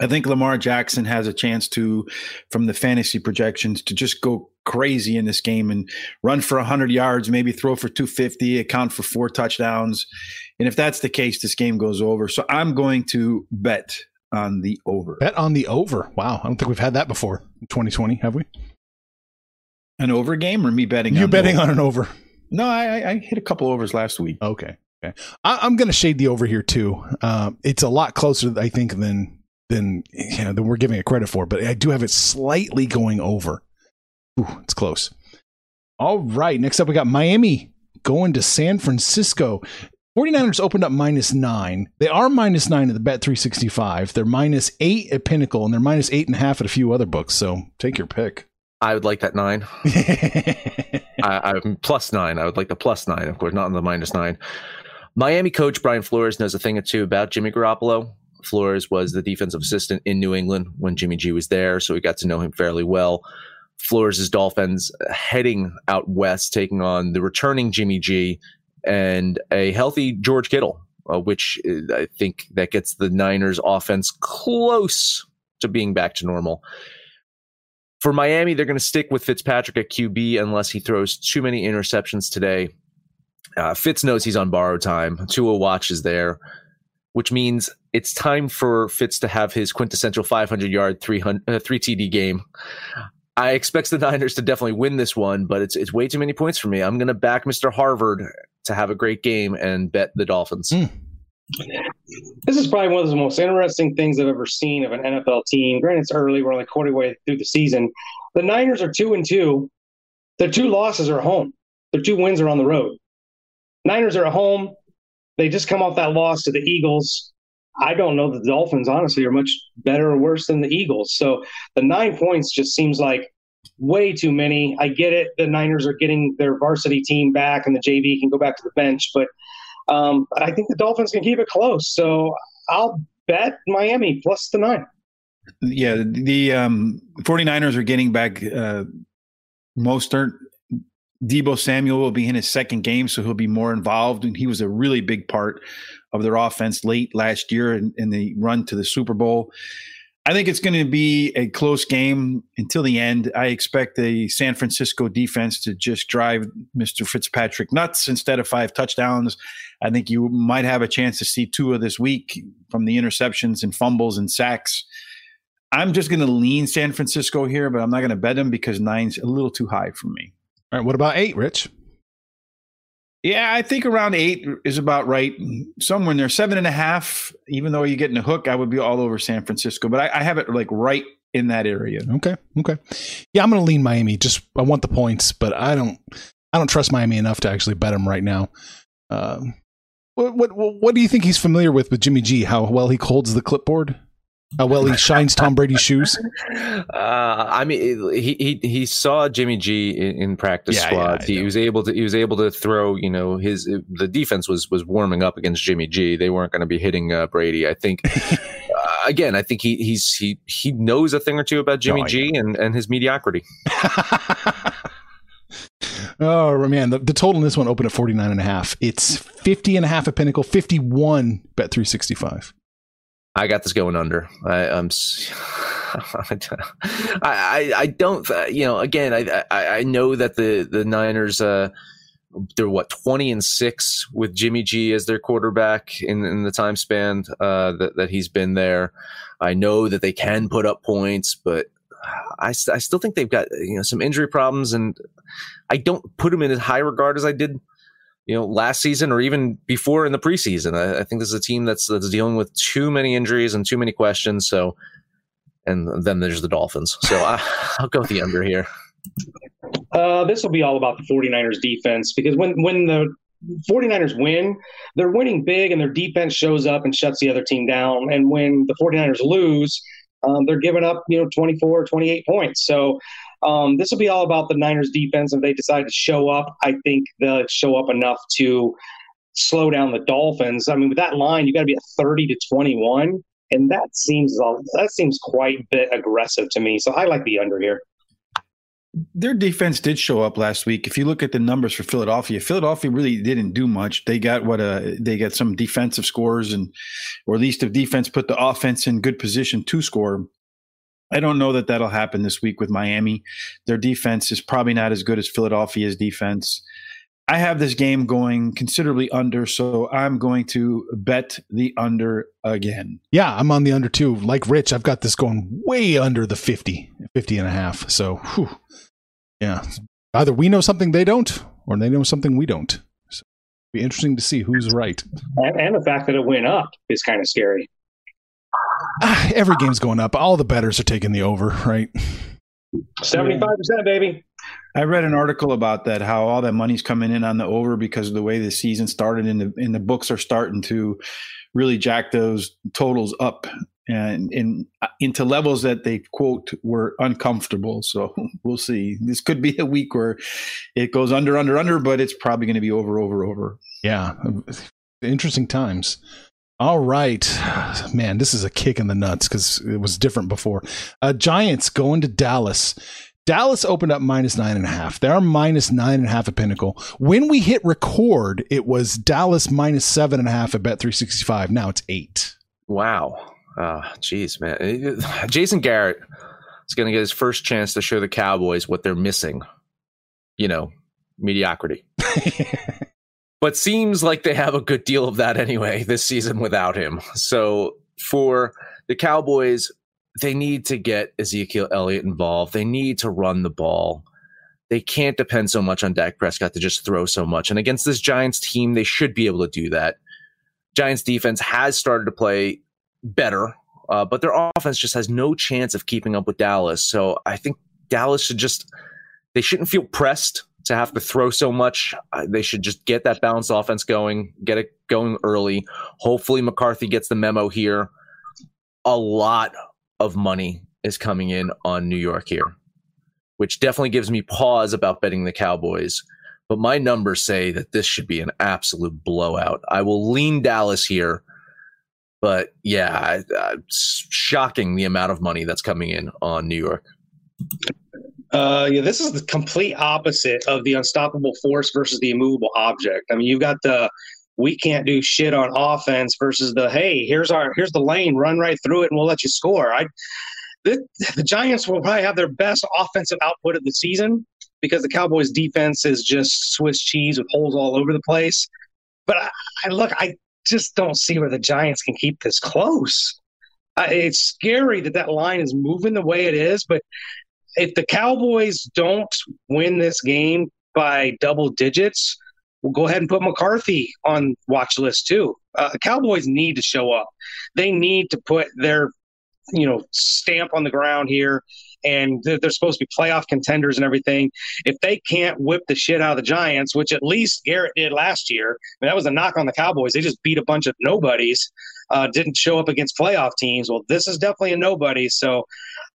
I think Lamar Jackson has a chance to, from the fantasy projections, to just go crazy in this game and run for one hundred yards, maybe throw for two hundred fifty, account for four touchdowns. And if that's the case, this game goes over. So I'm going to bet on the over. Bet on the over. Wow. I don't think we've had that before in twenty twenty, have we? An over game or me betting? You on betting on an over. No, I, I hit a couple overs last week. Okay. Okay. I, I'm going to shade the over here too. Uh, it's a lot closer, I think, than, than, you know, than we're giving it credit for, but I do have it slightly going over. Ooh, it's close. All right. Next up, we got Miami going to San Francisco. 49ers opened up minus nine. They are minus nine at the Bet three sixty-five. They're minus eight at Pinnacle, and they're minus eight and a half at a few other books. So take your pick. I would like that nine. I, I'm plus nine. I would like the plus nine, of course, not on the minus nine. Miami coach Brian Flores knows a thing or two about Jimmy Garoppolo. Flores was the defensive assistant in New England when Jimmy G was there, so we got to know him fairly well. Flores' Dolphins heading out west, taking on the returning Jimmy G and a healthy George Kittle, uh, which I think that gets the Niners offense close to being back to normal. For Miami, they're going to stick with Fitzpatrick at Q B unless he throws too many interceptions today. Uh, Fitz knows he's on borrowed time. Tua watch is there, which means it's time for Fitz to have his quintessential five hundred yard, three hundred, uh, three T D game. I expect the Niners to definitely win this one, but it's it's way too many points for me. I'm going to back Mister Harvard to have a great game and bet the Dolphins. Mm. This is probably one of the most interesting things I've ever seen of an N F L team. Granted, it's early. We're only quarter way through the season. The Niners are two and two. Their two losses are at home. Their two wins are on the road. Niners are at home. They just come off that loss to the Eagles. I don't know that the Dolphins, honestly, are much better or worse than the Eagles. So the nine points just seems like way too many. I get it. The Niners are getting their varsity team back, and the J V can go back to the bench. But um, I think the Dolphins can keep it close. So I'll bet Miami plus the nine. Yeah, the um, 49ers are getting back uh, Mostert. Debo Samuel will be in his second game, so he'll be more involved. And he was a really big part of their offense late last year in, in the run to the Super Bowl. I think it's going to be a close game until the end. I expect the San Francisco defense to just drive Mister Fitzpatrick nuts instead of five touchdowns. I think you might have a chance to see Tua this week from the interceptions and fumbles and sacks. I'm just going to lean San Francisco here, but I'm not going to bet them because nine's a little too high for me. All right, what about eight, Rich? Yeah, I think around eight is about right. Somewhere in there, seven and a half. Even though you're getting a hook, I would be all over San Francisco, but I, I have it like right in that area. Okay, okay. Yeah, I'm going to lean Miami. Just I want the points, but I don't. I don't trust Miami enough to actually bet him right now. Um, what what what do you think he's familiar with with Jimmy G? How well he holds the clipboard? How well he shines Tom Brady's shoes. Uh, I mean, he, he he saw Jimmy G in, in practice yeah, squad. Yeah, he know. was able to he was able to throw. You know, his the defense was was warming up against Jimmy G. They weren't going to be hitting uh, Brady. I think uh, again. I think he he's he he knows a thing or two about Jimmy oh, G yeah. and and his mediocrity. Oh, man, the, the total in this one opened at forty-nine and a half. It's fifty and a half at Pinnacle, fifty-one bet three sixty-five. I got this going under. I, um, I, I, I don't, you know, again, I, I, I know that the, the Niners, uh, they're what, twenty and six with Jimmy G as their quarterback in, in the time span, uh, that, that he's been there. I know that they can put up points, but I, I still think they've got, you know, some injury problems, and I don't put them in as high regard as I did, you know, last season or even before in the preseason. I, I think this is a team that's that's dealing with too many injuries and too many questions. So, and then there's the Dolphins. So I, I'll go with the under here. Uh, this will be all about the 49ers defense, because when, when the 49ers win, they're winning big and their defense shows up and shuts the other team down. And when the 49ers lose, um, they're giving up, you know, twenty-four, twenty-eight points. So, Um, this will be all about the Niners defense. If they decide to show up, I think they'll show up enough to slow down the Dolphins. I mean, with that line, you got to be at thirty to twenty-one, and that seems that seems quite a bit aggressive to me. So I like the under here. Their defense did show up last week. If you look at the numbers for Philadelphia, Philadelphia really didn't do much. They got what a they got some defensive scores, and or at least the defense put the offense in good position to score. I don't know that that'll happen this week with Miami. Their defense is probably not as good as Philadelphia's defense. I have this game going considerably under, so I'm going to bet the under again. Yeah, I'm on the under too. Like Rich, I've got this going way under the fifty, fifty and a half. So, whew. Yeah, either we know something they don't, or they know something we don't. So it'll be interesting to see who's right. And, and the fact that it went up is kind of scary. Every game's going up. All the bettors are taking the over, right? seventy-five percent, baby. I read an article about that, how all that money's coming in on the over because of the way the season started, and the, and the books are starting to really jack those totals up and, and into levels that they, quote, were uncomfortable. So we'll see. This could be a week where it goes under, under, under, but it's probably going to be over, over, over. Yeah. Interesting times. All right, man, this is a kick in the nuts because it was different before. Uh, Giants going to Dallas. Dallas opened up minus nine and a half. They are minus nine and a half at Pinnacle. When we hit record, it was Dallas minus seven and a half at Bet three sixty-five. Now it's eight. Wow. Uh, geez, man. Jason Garrett is going to get his first chance to show the Cowboys what they're missing. You know, mediocrity. But seems like they have a good deal of that anyway this season without him. So for the Cowboys, they need to get Ezekiel Elliott involved. They need to run the ball. They can't depend so much on Dak Prescott to just throw so much. And against this Giants team, they should be able to do that. Giants defense has started to play better, uh, but their offense just has no chance of keeping up with Dallas. So I think Dallas should just, they shouldn't feel pressed to have to throw so much. They should just get that balanced offense going, get it going early. Hopefully McCarthy gets the memo here. A lot of money is coming in on New York here, which definitely gives me pause about betting the Cowboys. But my numbers say that this should be an absolute blowout. I will lean Dallas here. But yeah, it's shocking the amount of money that's coming in on New York. Uh, yeah, this is the complete opposite of the unstoppable force versus the immovable object. I mean, you've got the we can't do shit on offense versus the hey, here's our here's the lane, run right through it, and we'll let you score. I the, the Giants will probably have their best offensive output of the season because the Cowboys' defense is just Swiss cheese with holes all over the place. But I, I look, I just don't see where the Giants can keep this close. Uh, it's scary that that line is moving the way it is, but if the Cowboys don't win this game by double digits, we'll go ahead and put McCarthy on watch list too. Uh, the Cowboys need to show up. They need to put their, you know, stamp on the ground here, and they're, they're supposed to be playoff contenders and everything. If they can't whip the shit out of the Giants, which at least Garrett did last year, I mean, that was a knock on the Cowboys. They just beat a bunch of nobodies, uh, didn't show up against playoff teams. Well, this is definitely a nobody, so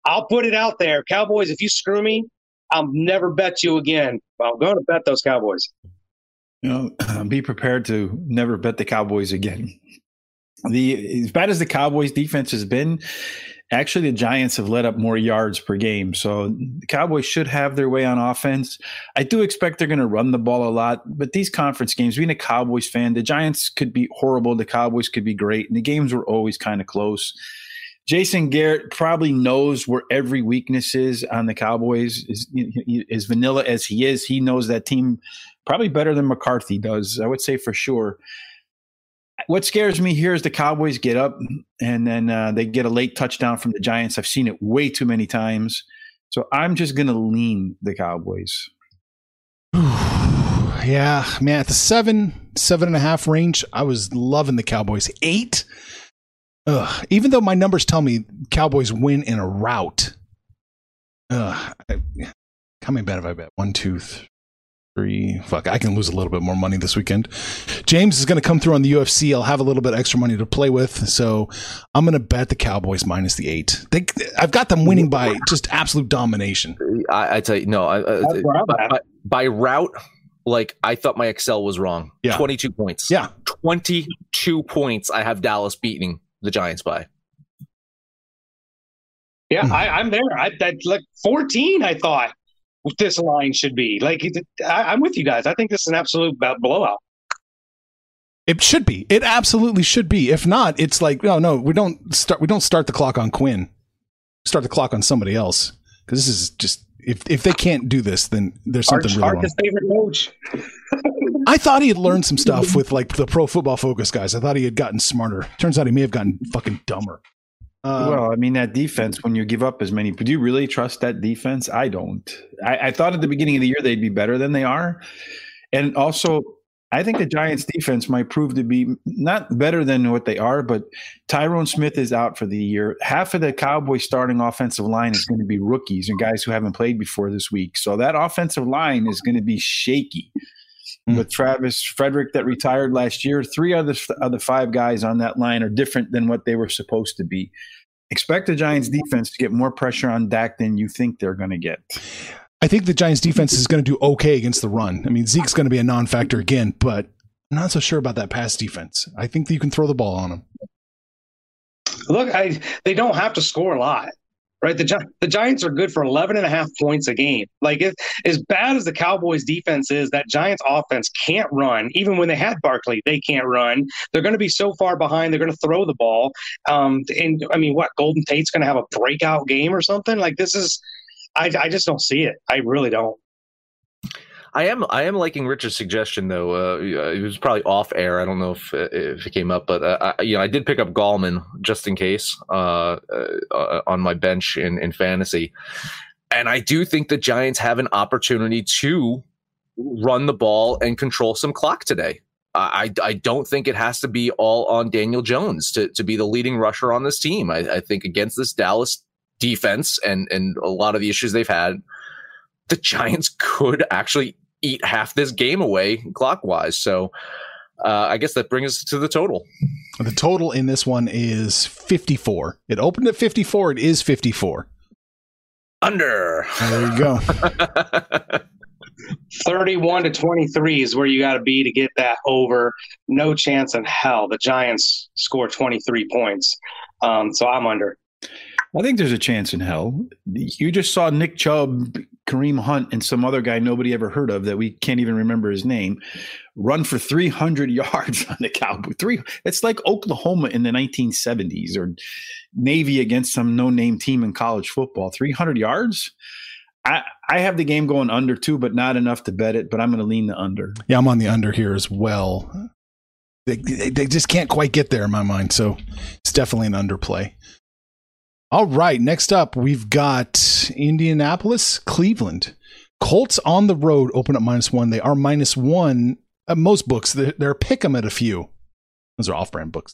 I'll put it out there. Cowboys, if you screw me, I'll never bet you again. I'm going to bet those Cowboys. You know, be prepared to never bet the Cowboys again. The as bad as the Cowboys defense has been, actually the Giants have let up more yards per game. So the Cowboys should have their way on offense. I do expect they're going to run the ball a lot, but these conference games, being a Cowboys fan, the Giants could be horrible, the Cowboys could be great, and the games were always kind of close. Jason Garrett probably knows where every weakness is on the Cowboys. As, as vanilla as he is, he knows that team probably better than McCarthy does, I would say for sure. What scares me here is the Cowboys get up and then uh, they get a late touchdown from the Giants. I've seen it way too many times. So I'm just going to lean the Cowboys. Yeah, man, at the seven, seven and a half range, I was loving the Cowboys. Eight. Ugh. Even though my numbers tell me Cowboys win in a rout. Ugh. I, how many bet have I bet? One, two, three. Fuck, I can lose a little bit more money this weekend. James is going to come through on the U F C. I'll have a little bit extra money to play with. So I'm going to bet the Cowboys minus the eight. They, I've got them winning by just absolute domination. I, I tell you, no. I, I, by, by, by route, like I thought my Excel was wrong. Yeah. twenty-two points. Yeah. twenty-two points. I have Dallas beating the Giants by. Yeah, mm. I, I'm there. I that, like fourteen. I thought what this line should be like. I, I'm with you guys. I think this is an absolute blowout. It should be. It absolutely should be. If not, it's like no, no. We don't start. We don't start the clock on Quinn. Start the clock on somebody else because this is just. If if they can't do this, then there's something really wrong. His favorite coach. I thought he had learned some stuff with like the Pro Football Focus guys. I thought he had gotten smarter. Turns out he may have gotten fucking dumber. Uh, well, I mean, that defense, when you give up as many, do you really trust that defense? I don't. I, I thought at the beginning of the year they'd be better than they are. And also, I think the Giants defense might prove to be not better than what they are, but Tyron Smith is out for the year. Half of the Cowboys starting offensive line is going to be rookies and guys who haven't played before this week. So that offensive line is going to be shaky mm-hmm. with Travis Frederick that retired last year. Three other, other five guys on that line are different than what they were supposed to be. Expect the Giants defense to get more pressure on Dak than you think they're going to get. I think the Giants defense is going to do okay against the run. I mean, Zeke's going to be a non-factor again, but I'm not so sure about that pass defense. I think that you can throw the ball on them. Look, I, they don't have to score a lot. right? The, Gi- the Giants are good for eleven and a half points a game. Like, if, as bad as the Cowboys defense is, that Giants offense can't run. Even when they had Barkley, they can't run. They're going to be so far behind, they're going to throw the ball. Um, and, I mean, what, Golden Tate's going to have a breakout game or something? Like, this is I, I just don't see it. I really don't. I am I am liking Richard's suggestion, though. Uh, it was probably off air. I don't know if if it came up, but uh, I, you know, I did pick up Gallman just in case uh, uh, on my bench in, in fantasy. And I do think the Giants have an opportunity to run the ball and control some clock today. I, I don't think it has to be all on Daniel Jones to, to be the leading rusher on this team. I, I think against this Dallas defense and, and a lot of the issues they've had, the Giants could actually eat half this game away clockwise. So uh, I guess that brings us to the total. The total in this one is fifty-four. It opened at fifty-four. It is fifty-four. Under. There you go. thirty-one to twenty-three is where you got to be to get that over. No chance in hell. The Giants score twenty-three points. Um, so I'm under. I think there's a chance in hell. You just saw Nick Chubb, Kareem Hunt, and some other guy nobody ever heard of that we can't even remember his name, run for three hundred yards on the Cowboys. Three, it's like Oklahoma in the nineteen seventies or Navy against some no-name team in college football. three hundred yards? I, I have the game going under too, but not enough to bet it, but I'm going to lean the under. Yeah, I'm on the under here as well. They, they, they just can't quite get there in my mind, so it's definitely an underplay. All right, next up, we've got Indianapolis, Cleveland. Colts on the road open up minus one. They are minus one at most books. They're, they're pick 'em at a few. Those are off-brand books.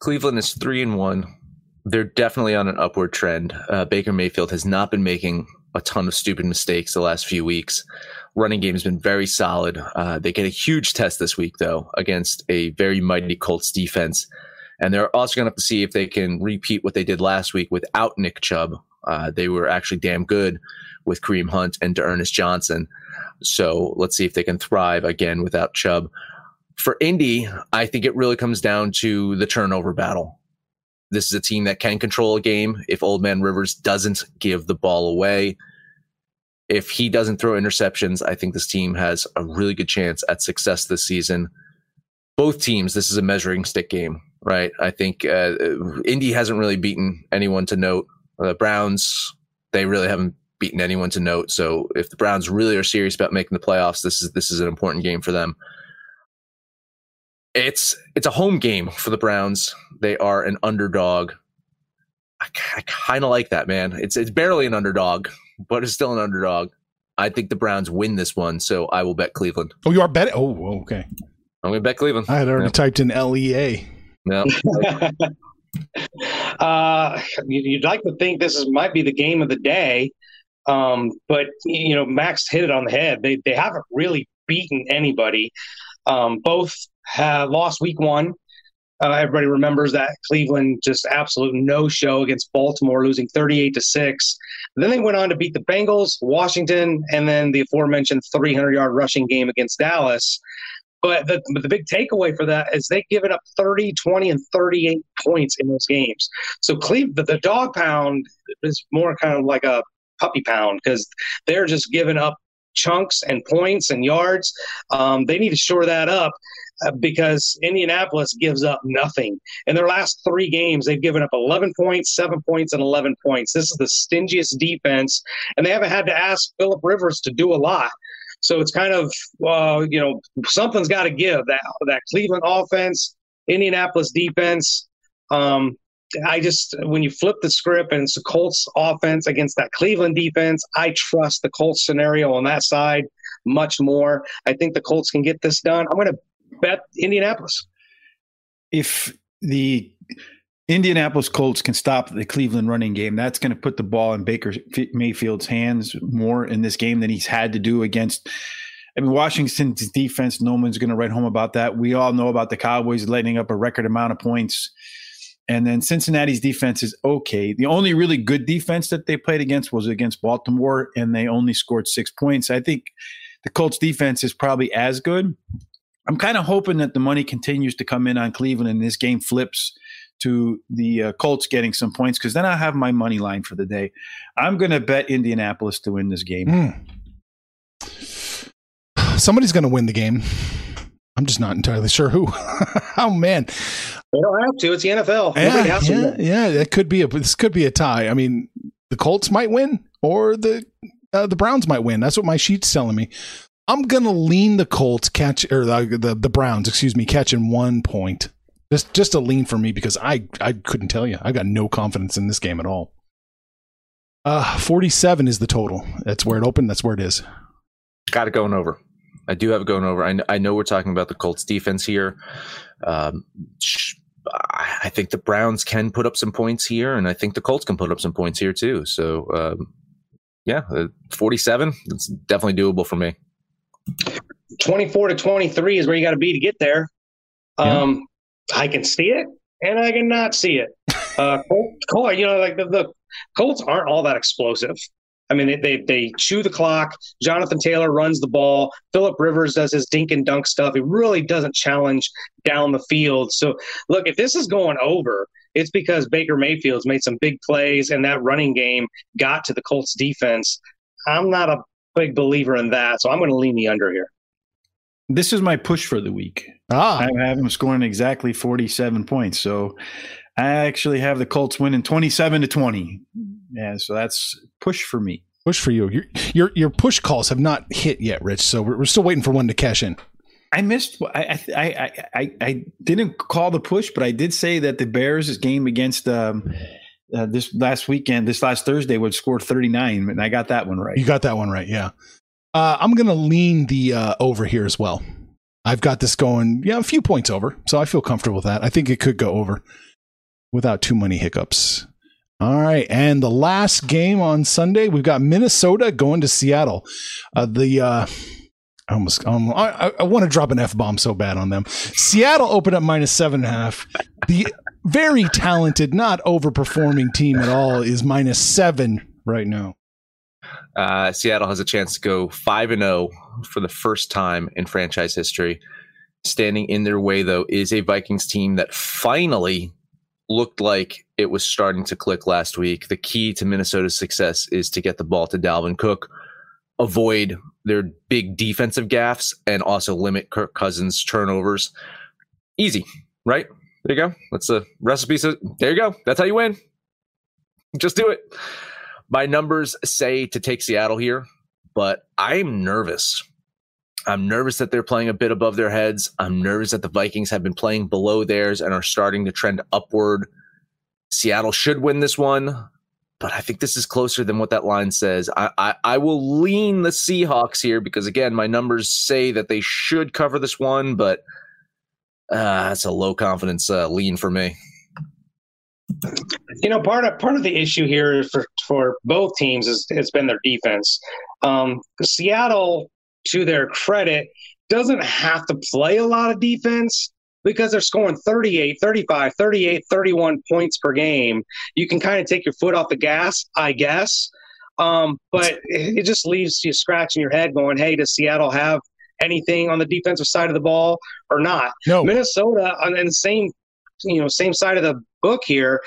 Cleveland is three and one. They're definitely on an upward trend. Uh, Baker Mayfield has not been making a ton of stupid mistakes the last few weeks. Running game has been very solid. Uh, they get a huge test this week, though, against a very mighty Colts defense. And they're also going to have to see if they can repeat what they did last week without Nick Chubb. Uh, they were actually damn good with Kareem Hunt and D'Ernest Johnson. So let's see if they can thrive again without Chubb. For Indy, I think it really comes down to the turnover battle. This is a team that can control a game if Old Man Rivers doesn't give the ball away. If he doesn't throw interceptions, I think this team has a really good chance at success this season. Both teams, this is a measuring stick game. Right. I think uh, Indy hasn't really beaten anyone to note. The Browns, they really haven't beaten anyone to note. So if the Browns really are serious about making the playoffs, this is this is an important game for them. It's it's a home game for the Browns. They are an underdog. I, I kind of like that, man. It's it's barely an underdog, but it's still an underdog. I think the Browns win this one. So I will bet Cleveland. Oh, you are betting? Oh, OK. I'm going to bet Cleveland. I had already yeah. typed in L E A. No. uh, you'd like to think this is might be the game of the day, um, but you know Max hit it on the head. They they haven't really beaten anybody. Um, both have lost week one. Uh, everybody remembers that Cleveland just absolute no-show against Baltimore, losing thirty-eight to six. Then they went on to beat the Bengals, Washington, and then the aforementioned three hundred yard rushing game against Dallas. But the, but the big takeaway for that is they've given up thirty, twenty, and thirty-eight points in those games. So Cleve, the, the dog pound is more kind of like a puppy pound because they're just giving up chunks and points and yards. Um, they need to shore that up uh, because Indianapolis gives up nothing. In their last three games, they've given up eleven points, seven points, and eleven points. This is the stingiest defense, and they haven't had to ask Phillip Rivers to do a lot. So it's kind of, uh, you know, something's got to give. That that Cleveland offense, Indianapolis defense. Um, I just, when you flip the script and it's the Colts offense against that Cleveland defense, I trust the Colts scenario on that side much more. I think the Colts can get this done. I'm going to bet Indianapolis. If the Indianapolis Colts can stop the Cleveland running game, that's going to put the ball in Baker Mayfield's hands more in this game than he's had to do against. I mean, Washington's defense, no one's going to write home about that. We all know about the Cowboys letting up a record amount of points. And then Cincinnati's defense is okay. The only really good defense that they played against was against Baltimore, and they only scored six points. I think the Colts defense is probably as good. I'm kind of hoping that the money continues to come in on Cleveland and this game flips to the uh, Colts getting some points, because then I have my money line for the day. I'm going to bet Indianapolis to win this game. Mm. Somebody's going to win the game. I'm just not entirely sure who. Oh man, they don't have to. It's the N F L. Yeah, yeah, yeah, that could be a. This could be a tie. I mean, the Colts might win, or the uh, the Browns might win. That's what my sheet's telling me. I'm gonna lean the Colts catch or the the, the Browns. Excuse me, catching one point. Just just a lean for me, because I I couldn't tell you. I got no confidence in this game at all. Uh, forty-seven is the total. That's where it opened. That's where it is. Got to go and over. I do have it going over. I, kn- I know we're talking about the Colts defense here. Um, sh- I think the Browns can put up some points here, and I think the Colts can put up some points here too. So, um, yeah, uh, forty-seven, it's definitely doable for me. twenty-four to twenty-three is where you got to be to get there. Um, yeah. I can see it, and I can not see it. Uh, Col- Col- you know, like the, the Colts aren't all that explosive. I mean, they, they they chew the clock. Jonathan Taylor runs the ball. Phillip Rivers does his dink and dunk stuff. He really doesn't challenge down the field. So, look, if this is going over, it's because Baker Mayfield's made some big plays, and that running game got to the Colts defense. I'm not a big believer in that, so I'm going to lean the under here. This is my push for the week. Ah. I have them scoring exactly forty-seven points. So, I actually have the Colts winning twenty-seven to twenty. Yeah, so that's push for me. Push for you. Your your, your push calls have not hit yet, Rich. So we're, we're still waiting for one to cash in. I missed. I I I I, I didn't call the push, but I did say that the Bears' game against um, uh, this last weekend, this last Thursday, would score thirty-nine, and I got that one right. You got that one right. Yeah. Uh, I'm gonna lean the uh, over here as well. I've got this going. Yeah, a few points over, so I feel comfortable with that. I think it could go over without too many hiccups. All right. And the last game on Sunday, we've got Minnesota going to Seattle. Uh, the uh, I almost um, I, I want to drop an F-bomb so bad on them. Seattle opened up minus seven and a half. The very talented, not overperforming team at all is minus seven right now. Uh, Seattle has a chance to go five and oh for the first time in franchise history. Standing in their way, though, is a Vikings team that finally looked like it was starting to click last week. The key to Minnesota's success is to get the ball to Dalvin Cook, avoid their big defensive gaffes, and also limit Kirk Cousins' turnovers. Easy, right? There you go. That's the recipe. So there you go. That's how you win. Just do it. My numbers say to take Seattle here, but I'm nervous. I'm nervous that they're playing a bit above their heads. I'm nervous that the Vikings have been playing below theirs and are starting to trend upward. Seattle should win this one, but I think this is closer than what that line says. I, I, I will lean the Seahawks here because, again, my numbers say that they should cover this one, but uh, it's a low confidence uh, lean for me. You know, part of part of the issue here for, for both teams is, has been their defense. Um, Seattle, to their credit, doesn't have to play a lot of defense because they're scoring thirty-eight, thirty-five, thirty-eight, thirty-one points per game. You can kind of take your foot off the gas, I guess. Um, but it just leaves you scratching your head going, hey, does Seattle have anything on the defensive side of the ball or not? No. Minnesota, on the same, you know, same side of the book here,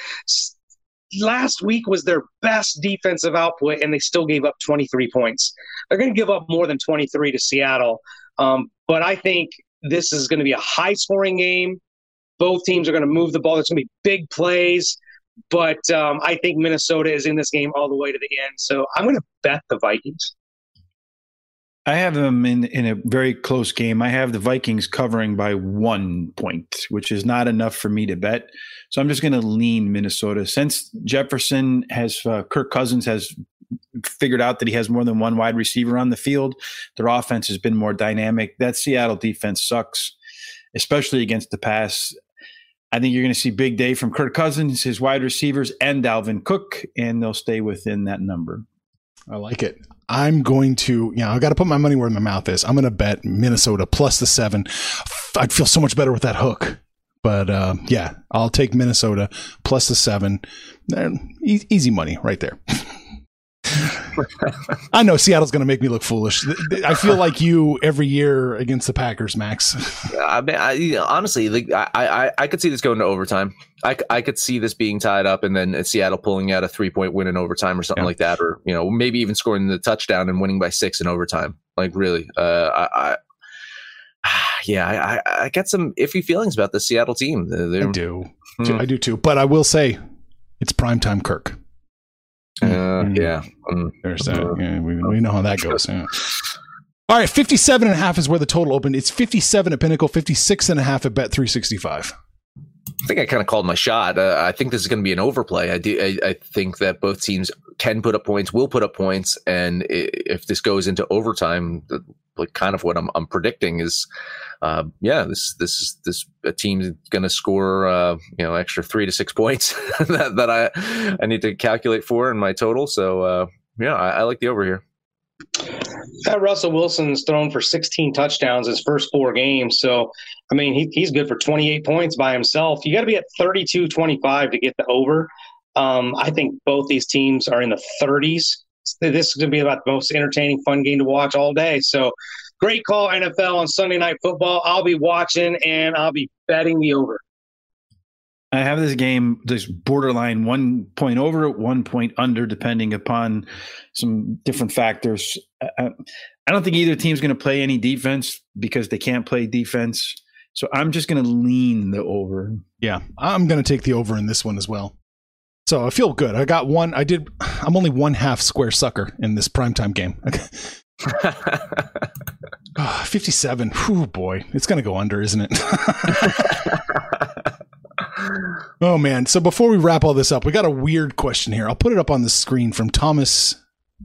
last week was their best defensive output, and they still gave up twenty-three points. They're going to give up more than twenty-three to Seattle. Um, but I think this is going to be a high-scoring game. Both teams are going to move the ball. There's going to be big plays. But um, I think Minnesota is in this game all the way to the end. So I'm going to bet the Vikings. I have them in, in a very close game. I have the Vikings covering by one point, which is not enough for me to bet. So I'm just going to lean Minnesota. Since Jefferson has uh, – Kirk Cousins has figured out that he has more than one wide receiver on the field, their offense has been more dynamic. That Seattle defense sucks, especially against the pass. I think you're going to see big day from Kirk Cousins, his wide receivers, and Dalvin Cook, and they'll stay within that number. I like it. I'm going to, you know, I got to put my money where my mouth is. I'm going to bet Minnesota plus the seven. I'd feel so much better with that hook. But uh, yeah, I'll take Minnesota plus the seven. Easy money right there. I know Seattle's going to make me look foolish. I feel like you every year against the Packers, Max. I mean, I, you know, honestly, like, I, I, I could see this going to overtime. I, I could see this being tied up and then Seattle pulling out a three point win in overtime or something yeah. like that, or you know, maybe even scoring the touchdown and winning by six in overtime. Like really, uh, I, I yeah, I, I got some iffy feelings about the Seattle team. They're, I do, hmm. I do too. But I will say, it's primetime Kirk. Uh, yeah. Um, so, yeah we, we know how that goes. Yeah. All right. fifty-seven and a half is where the total opened. It's fifty-seven at Pinnacle, fifty-six and a half at Bet three sixty-five. I think I kind of called my shot. Uh, I think this is going to be an overplay. I do. I, I think that both teams can put up points, will put up points. And if this goes into overtime, like kind of what I'm, I'm predicting is, uh, yeah, this, this is this a team's going to score, uh, you know, extra three to six points that, that I, I need to calculate for in my total. So, uh, yeah, I, I like the over here. That Russell Wilson's thrown for sixteen touchdowns his first four games. So, I mean, he, he's good for twenty-eight points by himself. You got to be at thirty-two twenty-five to get the over. Um, I think both these teams are in the thirties. This is going to be about the most entertaining, fun game to watch all day. So, great call, N F L, on Sunday Night Football. I'll be watching, and I'll be betting the over. I have this game, this borderline one point over, one point under, depending upon some different factors. I, I don't think either team's going to play any defense because they can't play defense. So I'm just going to lean the over. Yeah, I'm going to take the over in this one as well. So I feel good. I got one. I did. I'm only one half square sucker in this primetime game. oh, fifty-seven. Oh boy. It's going to go under, isn't it? Oh man. So before we wrap all this up, we got a weird question here. I'll put it up on the screen from Thomas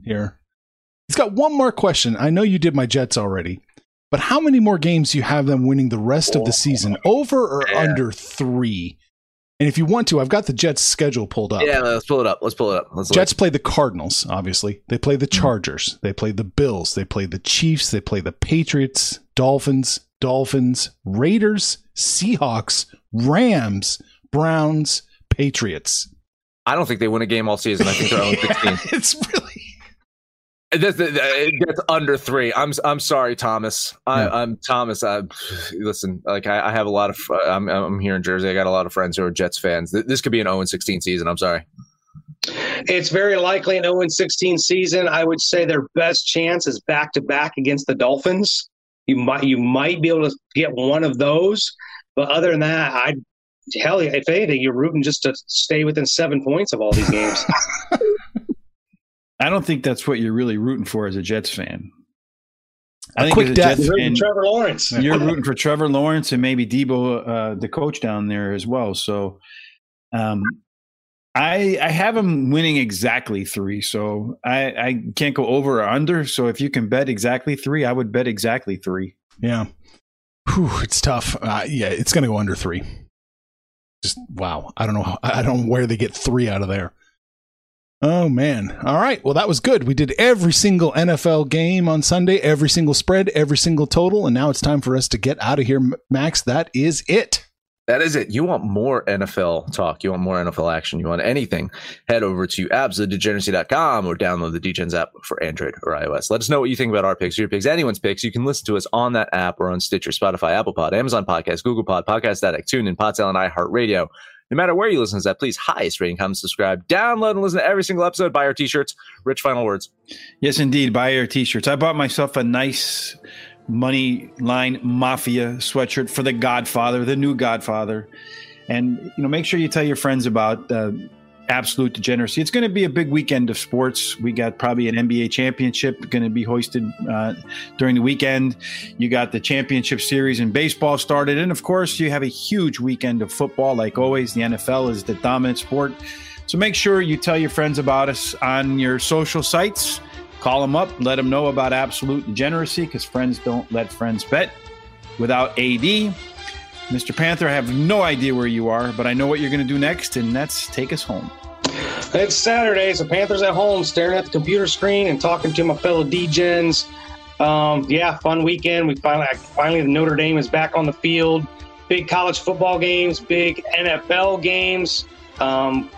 here. He's got one more question. I know you did my Jets already, but how many more games do you have them winning the rest of the season, over or yeah. under three? And if you want to, I've got the Jets schedule pulled up. Yeah, let's pull it up. Let's pull it up. Let's Jets play the Cardinals, obviously. They play the Chargers. They play the Bills. They play the Chiefs. They play the Patriots, Dolphins, Dolphins, Raiders, Seahawks, Rams, Browns, Patriots. I don't think they win a game all season. I think they're only sixteen. It's really... That's, that's under three. I'm I'm sorry, Thomas. I, yeah. I'm Thomas. I, listen, like I, I have a lot of. I'm I'm here in Jersey. I got a lot of friends who are Jets fans. This could be an oh and sixteen season. I'm sorry. It's very likely an oh and sixteen season. I would say their best chance is back to back against the Dolphins. You might you might be able to get one of those, but other than that, I hell, if anything, you're rooting just to stay within seven points of all these games. I don't think that's what you're really rooting for as a Jets fan. I a think quick as a death. Jets fan, Trevor Lawrence. You're rooting for Trevor Lawrence and maybe Debo, uh, the coach down there as well. So um, I I have him winning exactly three. So I, I can't go over or under. So if you can bet exactly three, I would bet exactly three. Yeah. Whew, it's tough. Uh, yeah, it's going to go under three. Just wow. I don't know. How, I don't know where they get three out of there. Oh, man. All right. Well, that was good. We did every single N F L game on Sunday, every single spread, every single total. And now it's time for us to get out of here, Max. That is it. That is it. You want more N F L talk. You want more N F L action. You want anything. Head over to absolute degeneracy dot com or download the DGens app for Android or iOS. Let us know what you think about our picks, your picks, anyone's picks. You can listen to us on that app or on Stitcher, Spotify, Apple Pod, Amazon Podcast, Google Pod, Podcast Addict, TuneIn, Podtail, and iHeartRadio. No matter where you listen to that, please, highest rating, comment, subscribe, download, and listen to every single episode. Buy our T-shirts. Rich, final words. Yes, indeed. Buy our T-shirts. I bought myself a nice Moneyline Mafia sweatshirt for the Godfather, the new Godfather. And, you know, make sure you tell your friends about uh, Absolute Degeneracy. It's going to be a big weekend of sports. We got probably an N B A championship going to be hoisted uh, during the weekend. You got the championship series in baseball started. And, of course, you have a huge weekend of football. Like always, the N F L is the dominant sport. So make sure you tell your friends about us on your social sites. Call them up. Let them know about Absolute Degeneracy because friends don't let friends bet without A D. Mister Panther, I have no idea where you are, but I know what you're going to do next, and that's take us home. It's Saturday, so Panther's at home staring at the computer screen and talking to my fellow D-Gens. Um, yeah, fun weekend. We finally, finally, Notre Dame is back on the field. Big college football games, big N F L games. Um,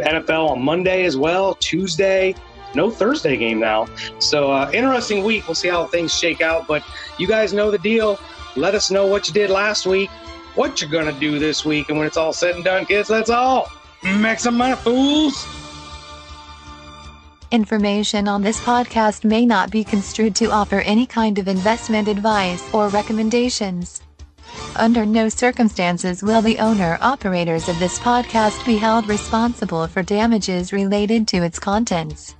N F L on Monday as well, Tuesday. no Thursday game now. So uh, interesting week. We'll see how things shake out. But you guys know the deal. Let us know what you did last week, what you're going to do this week. And when it's all said and done, kids, let's all make some money, fools. Information on this podcast may not be construed to offer any kind of investment advice or recommendations. Under no circumstances will the owner-operators of this podcast be held responsible for damages related to its contents.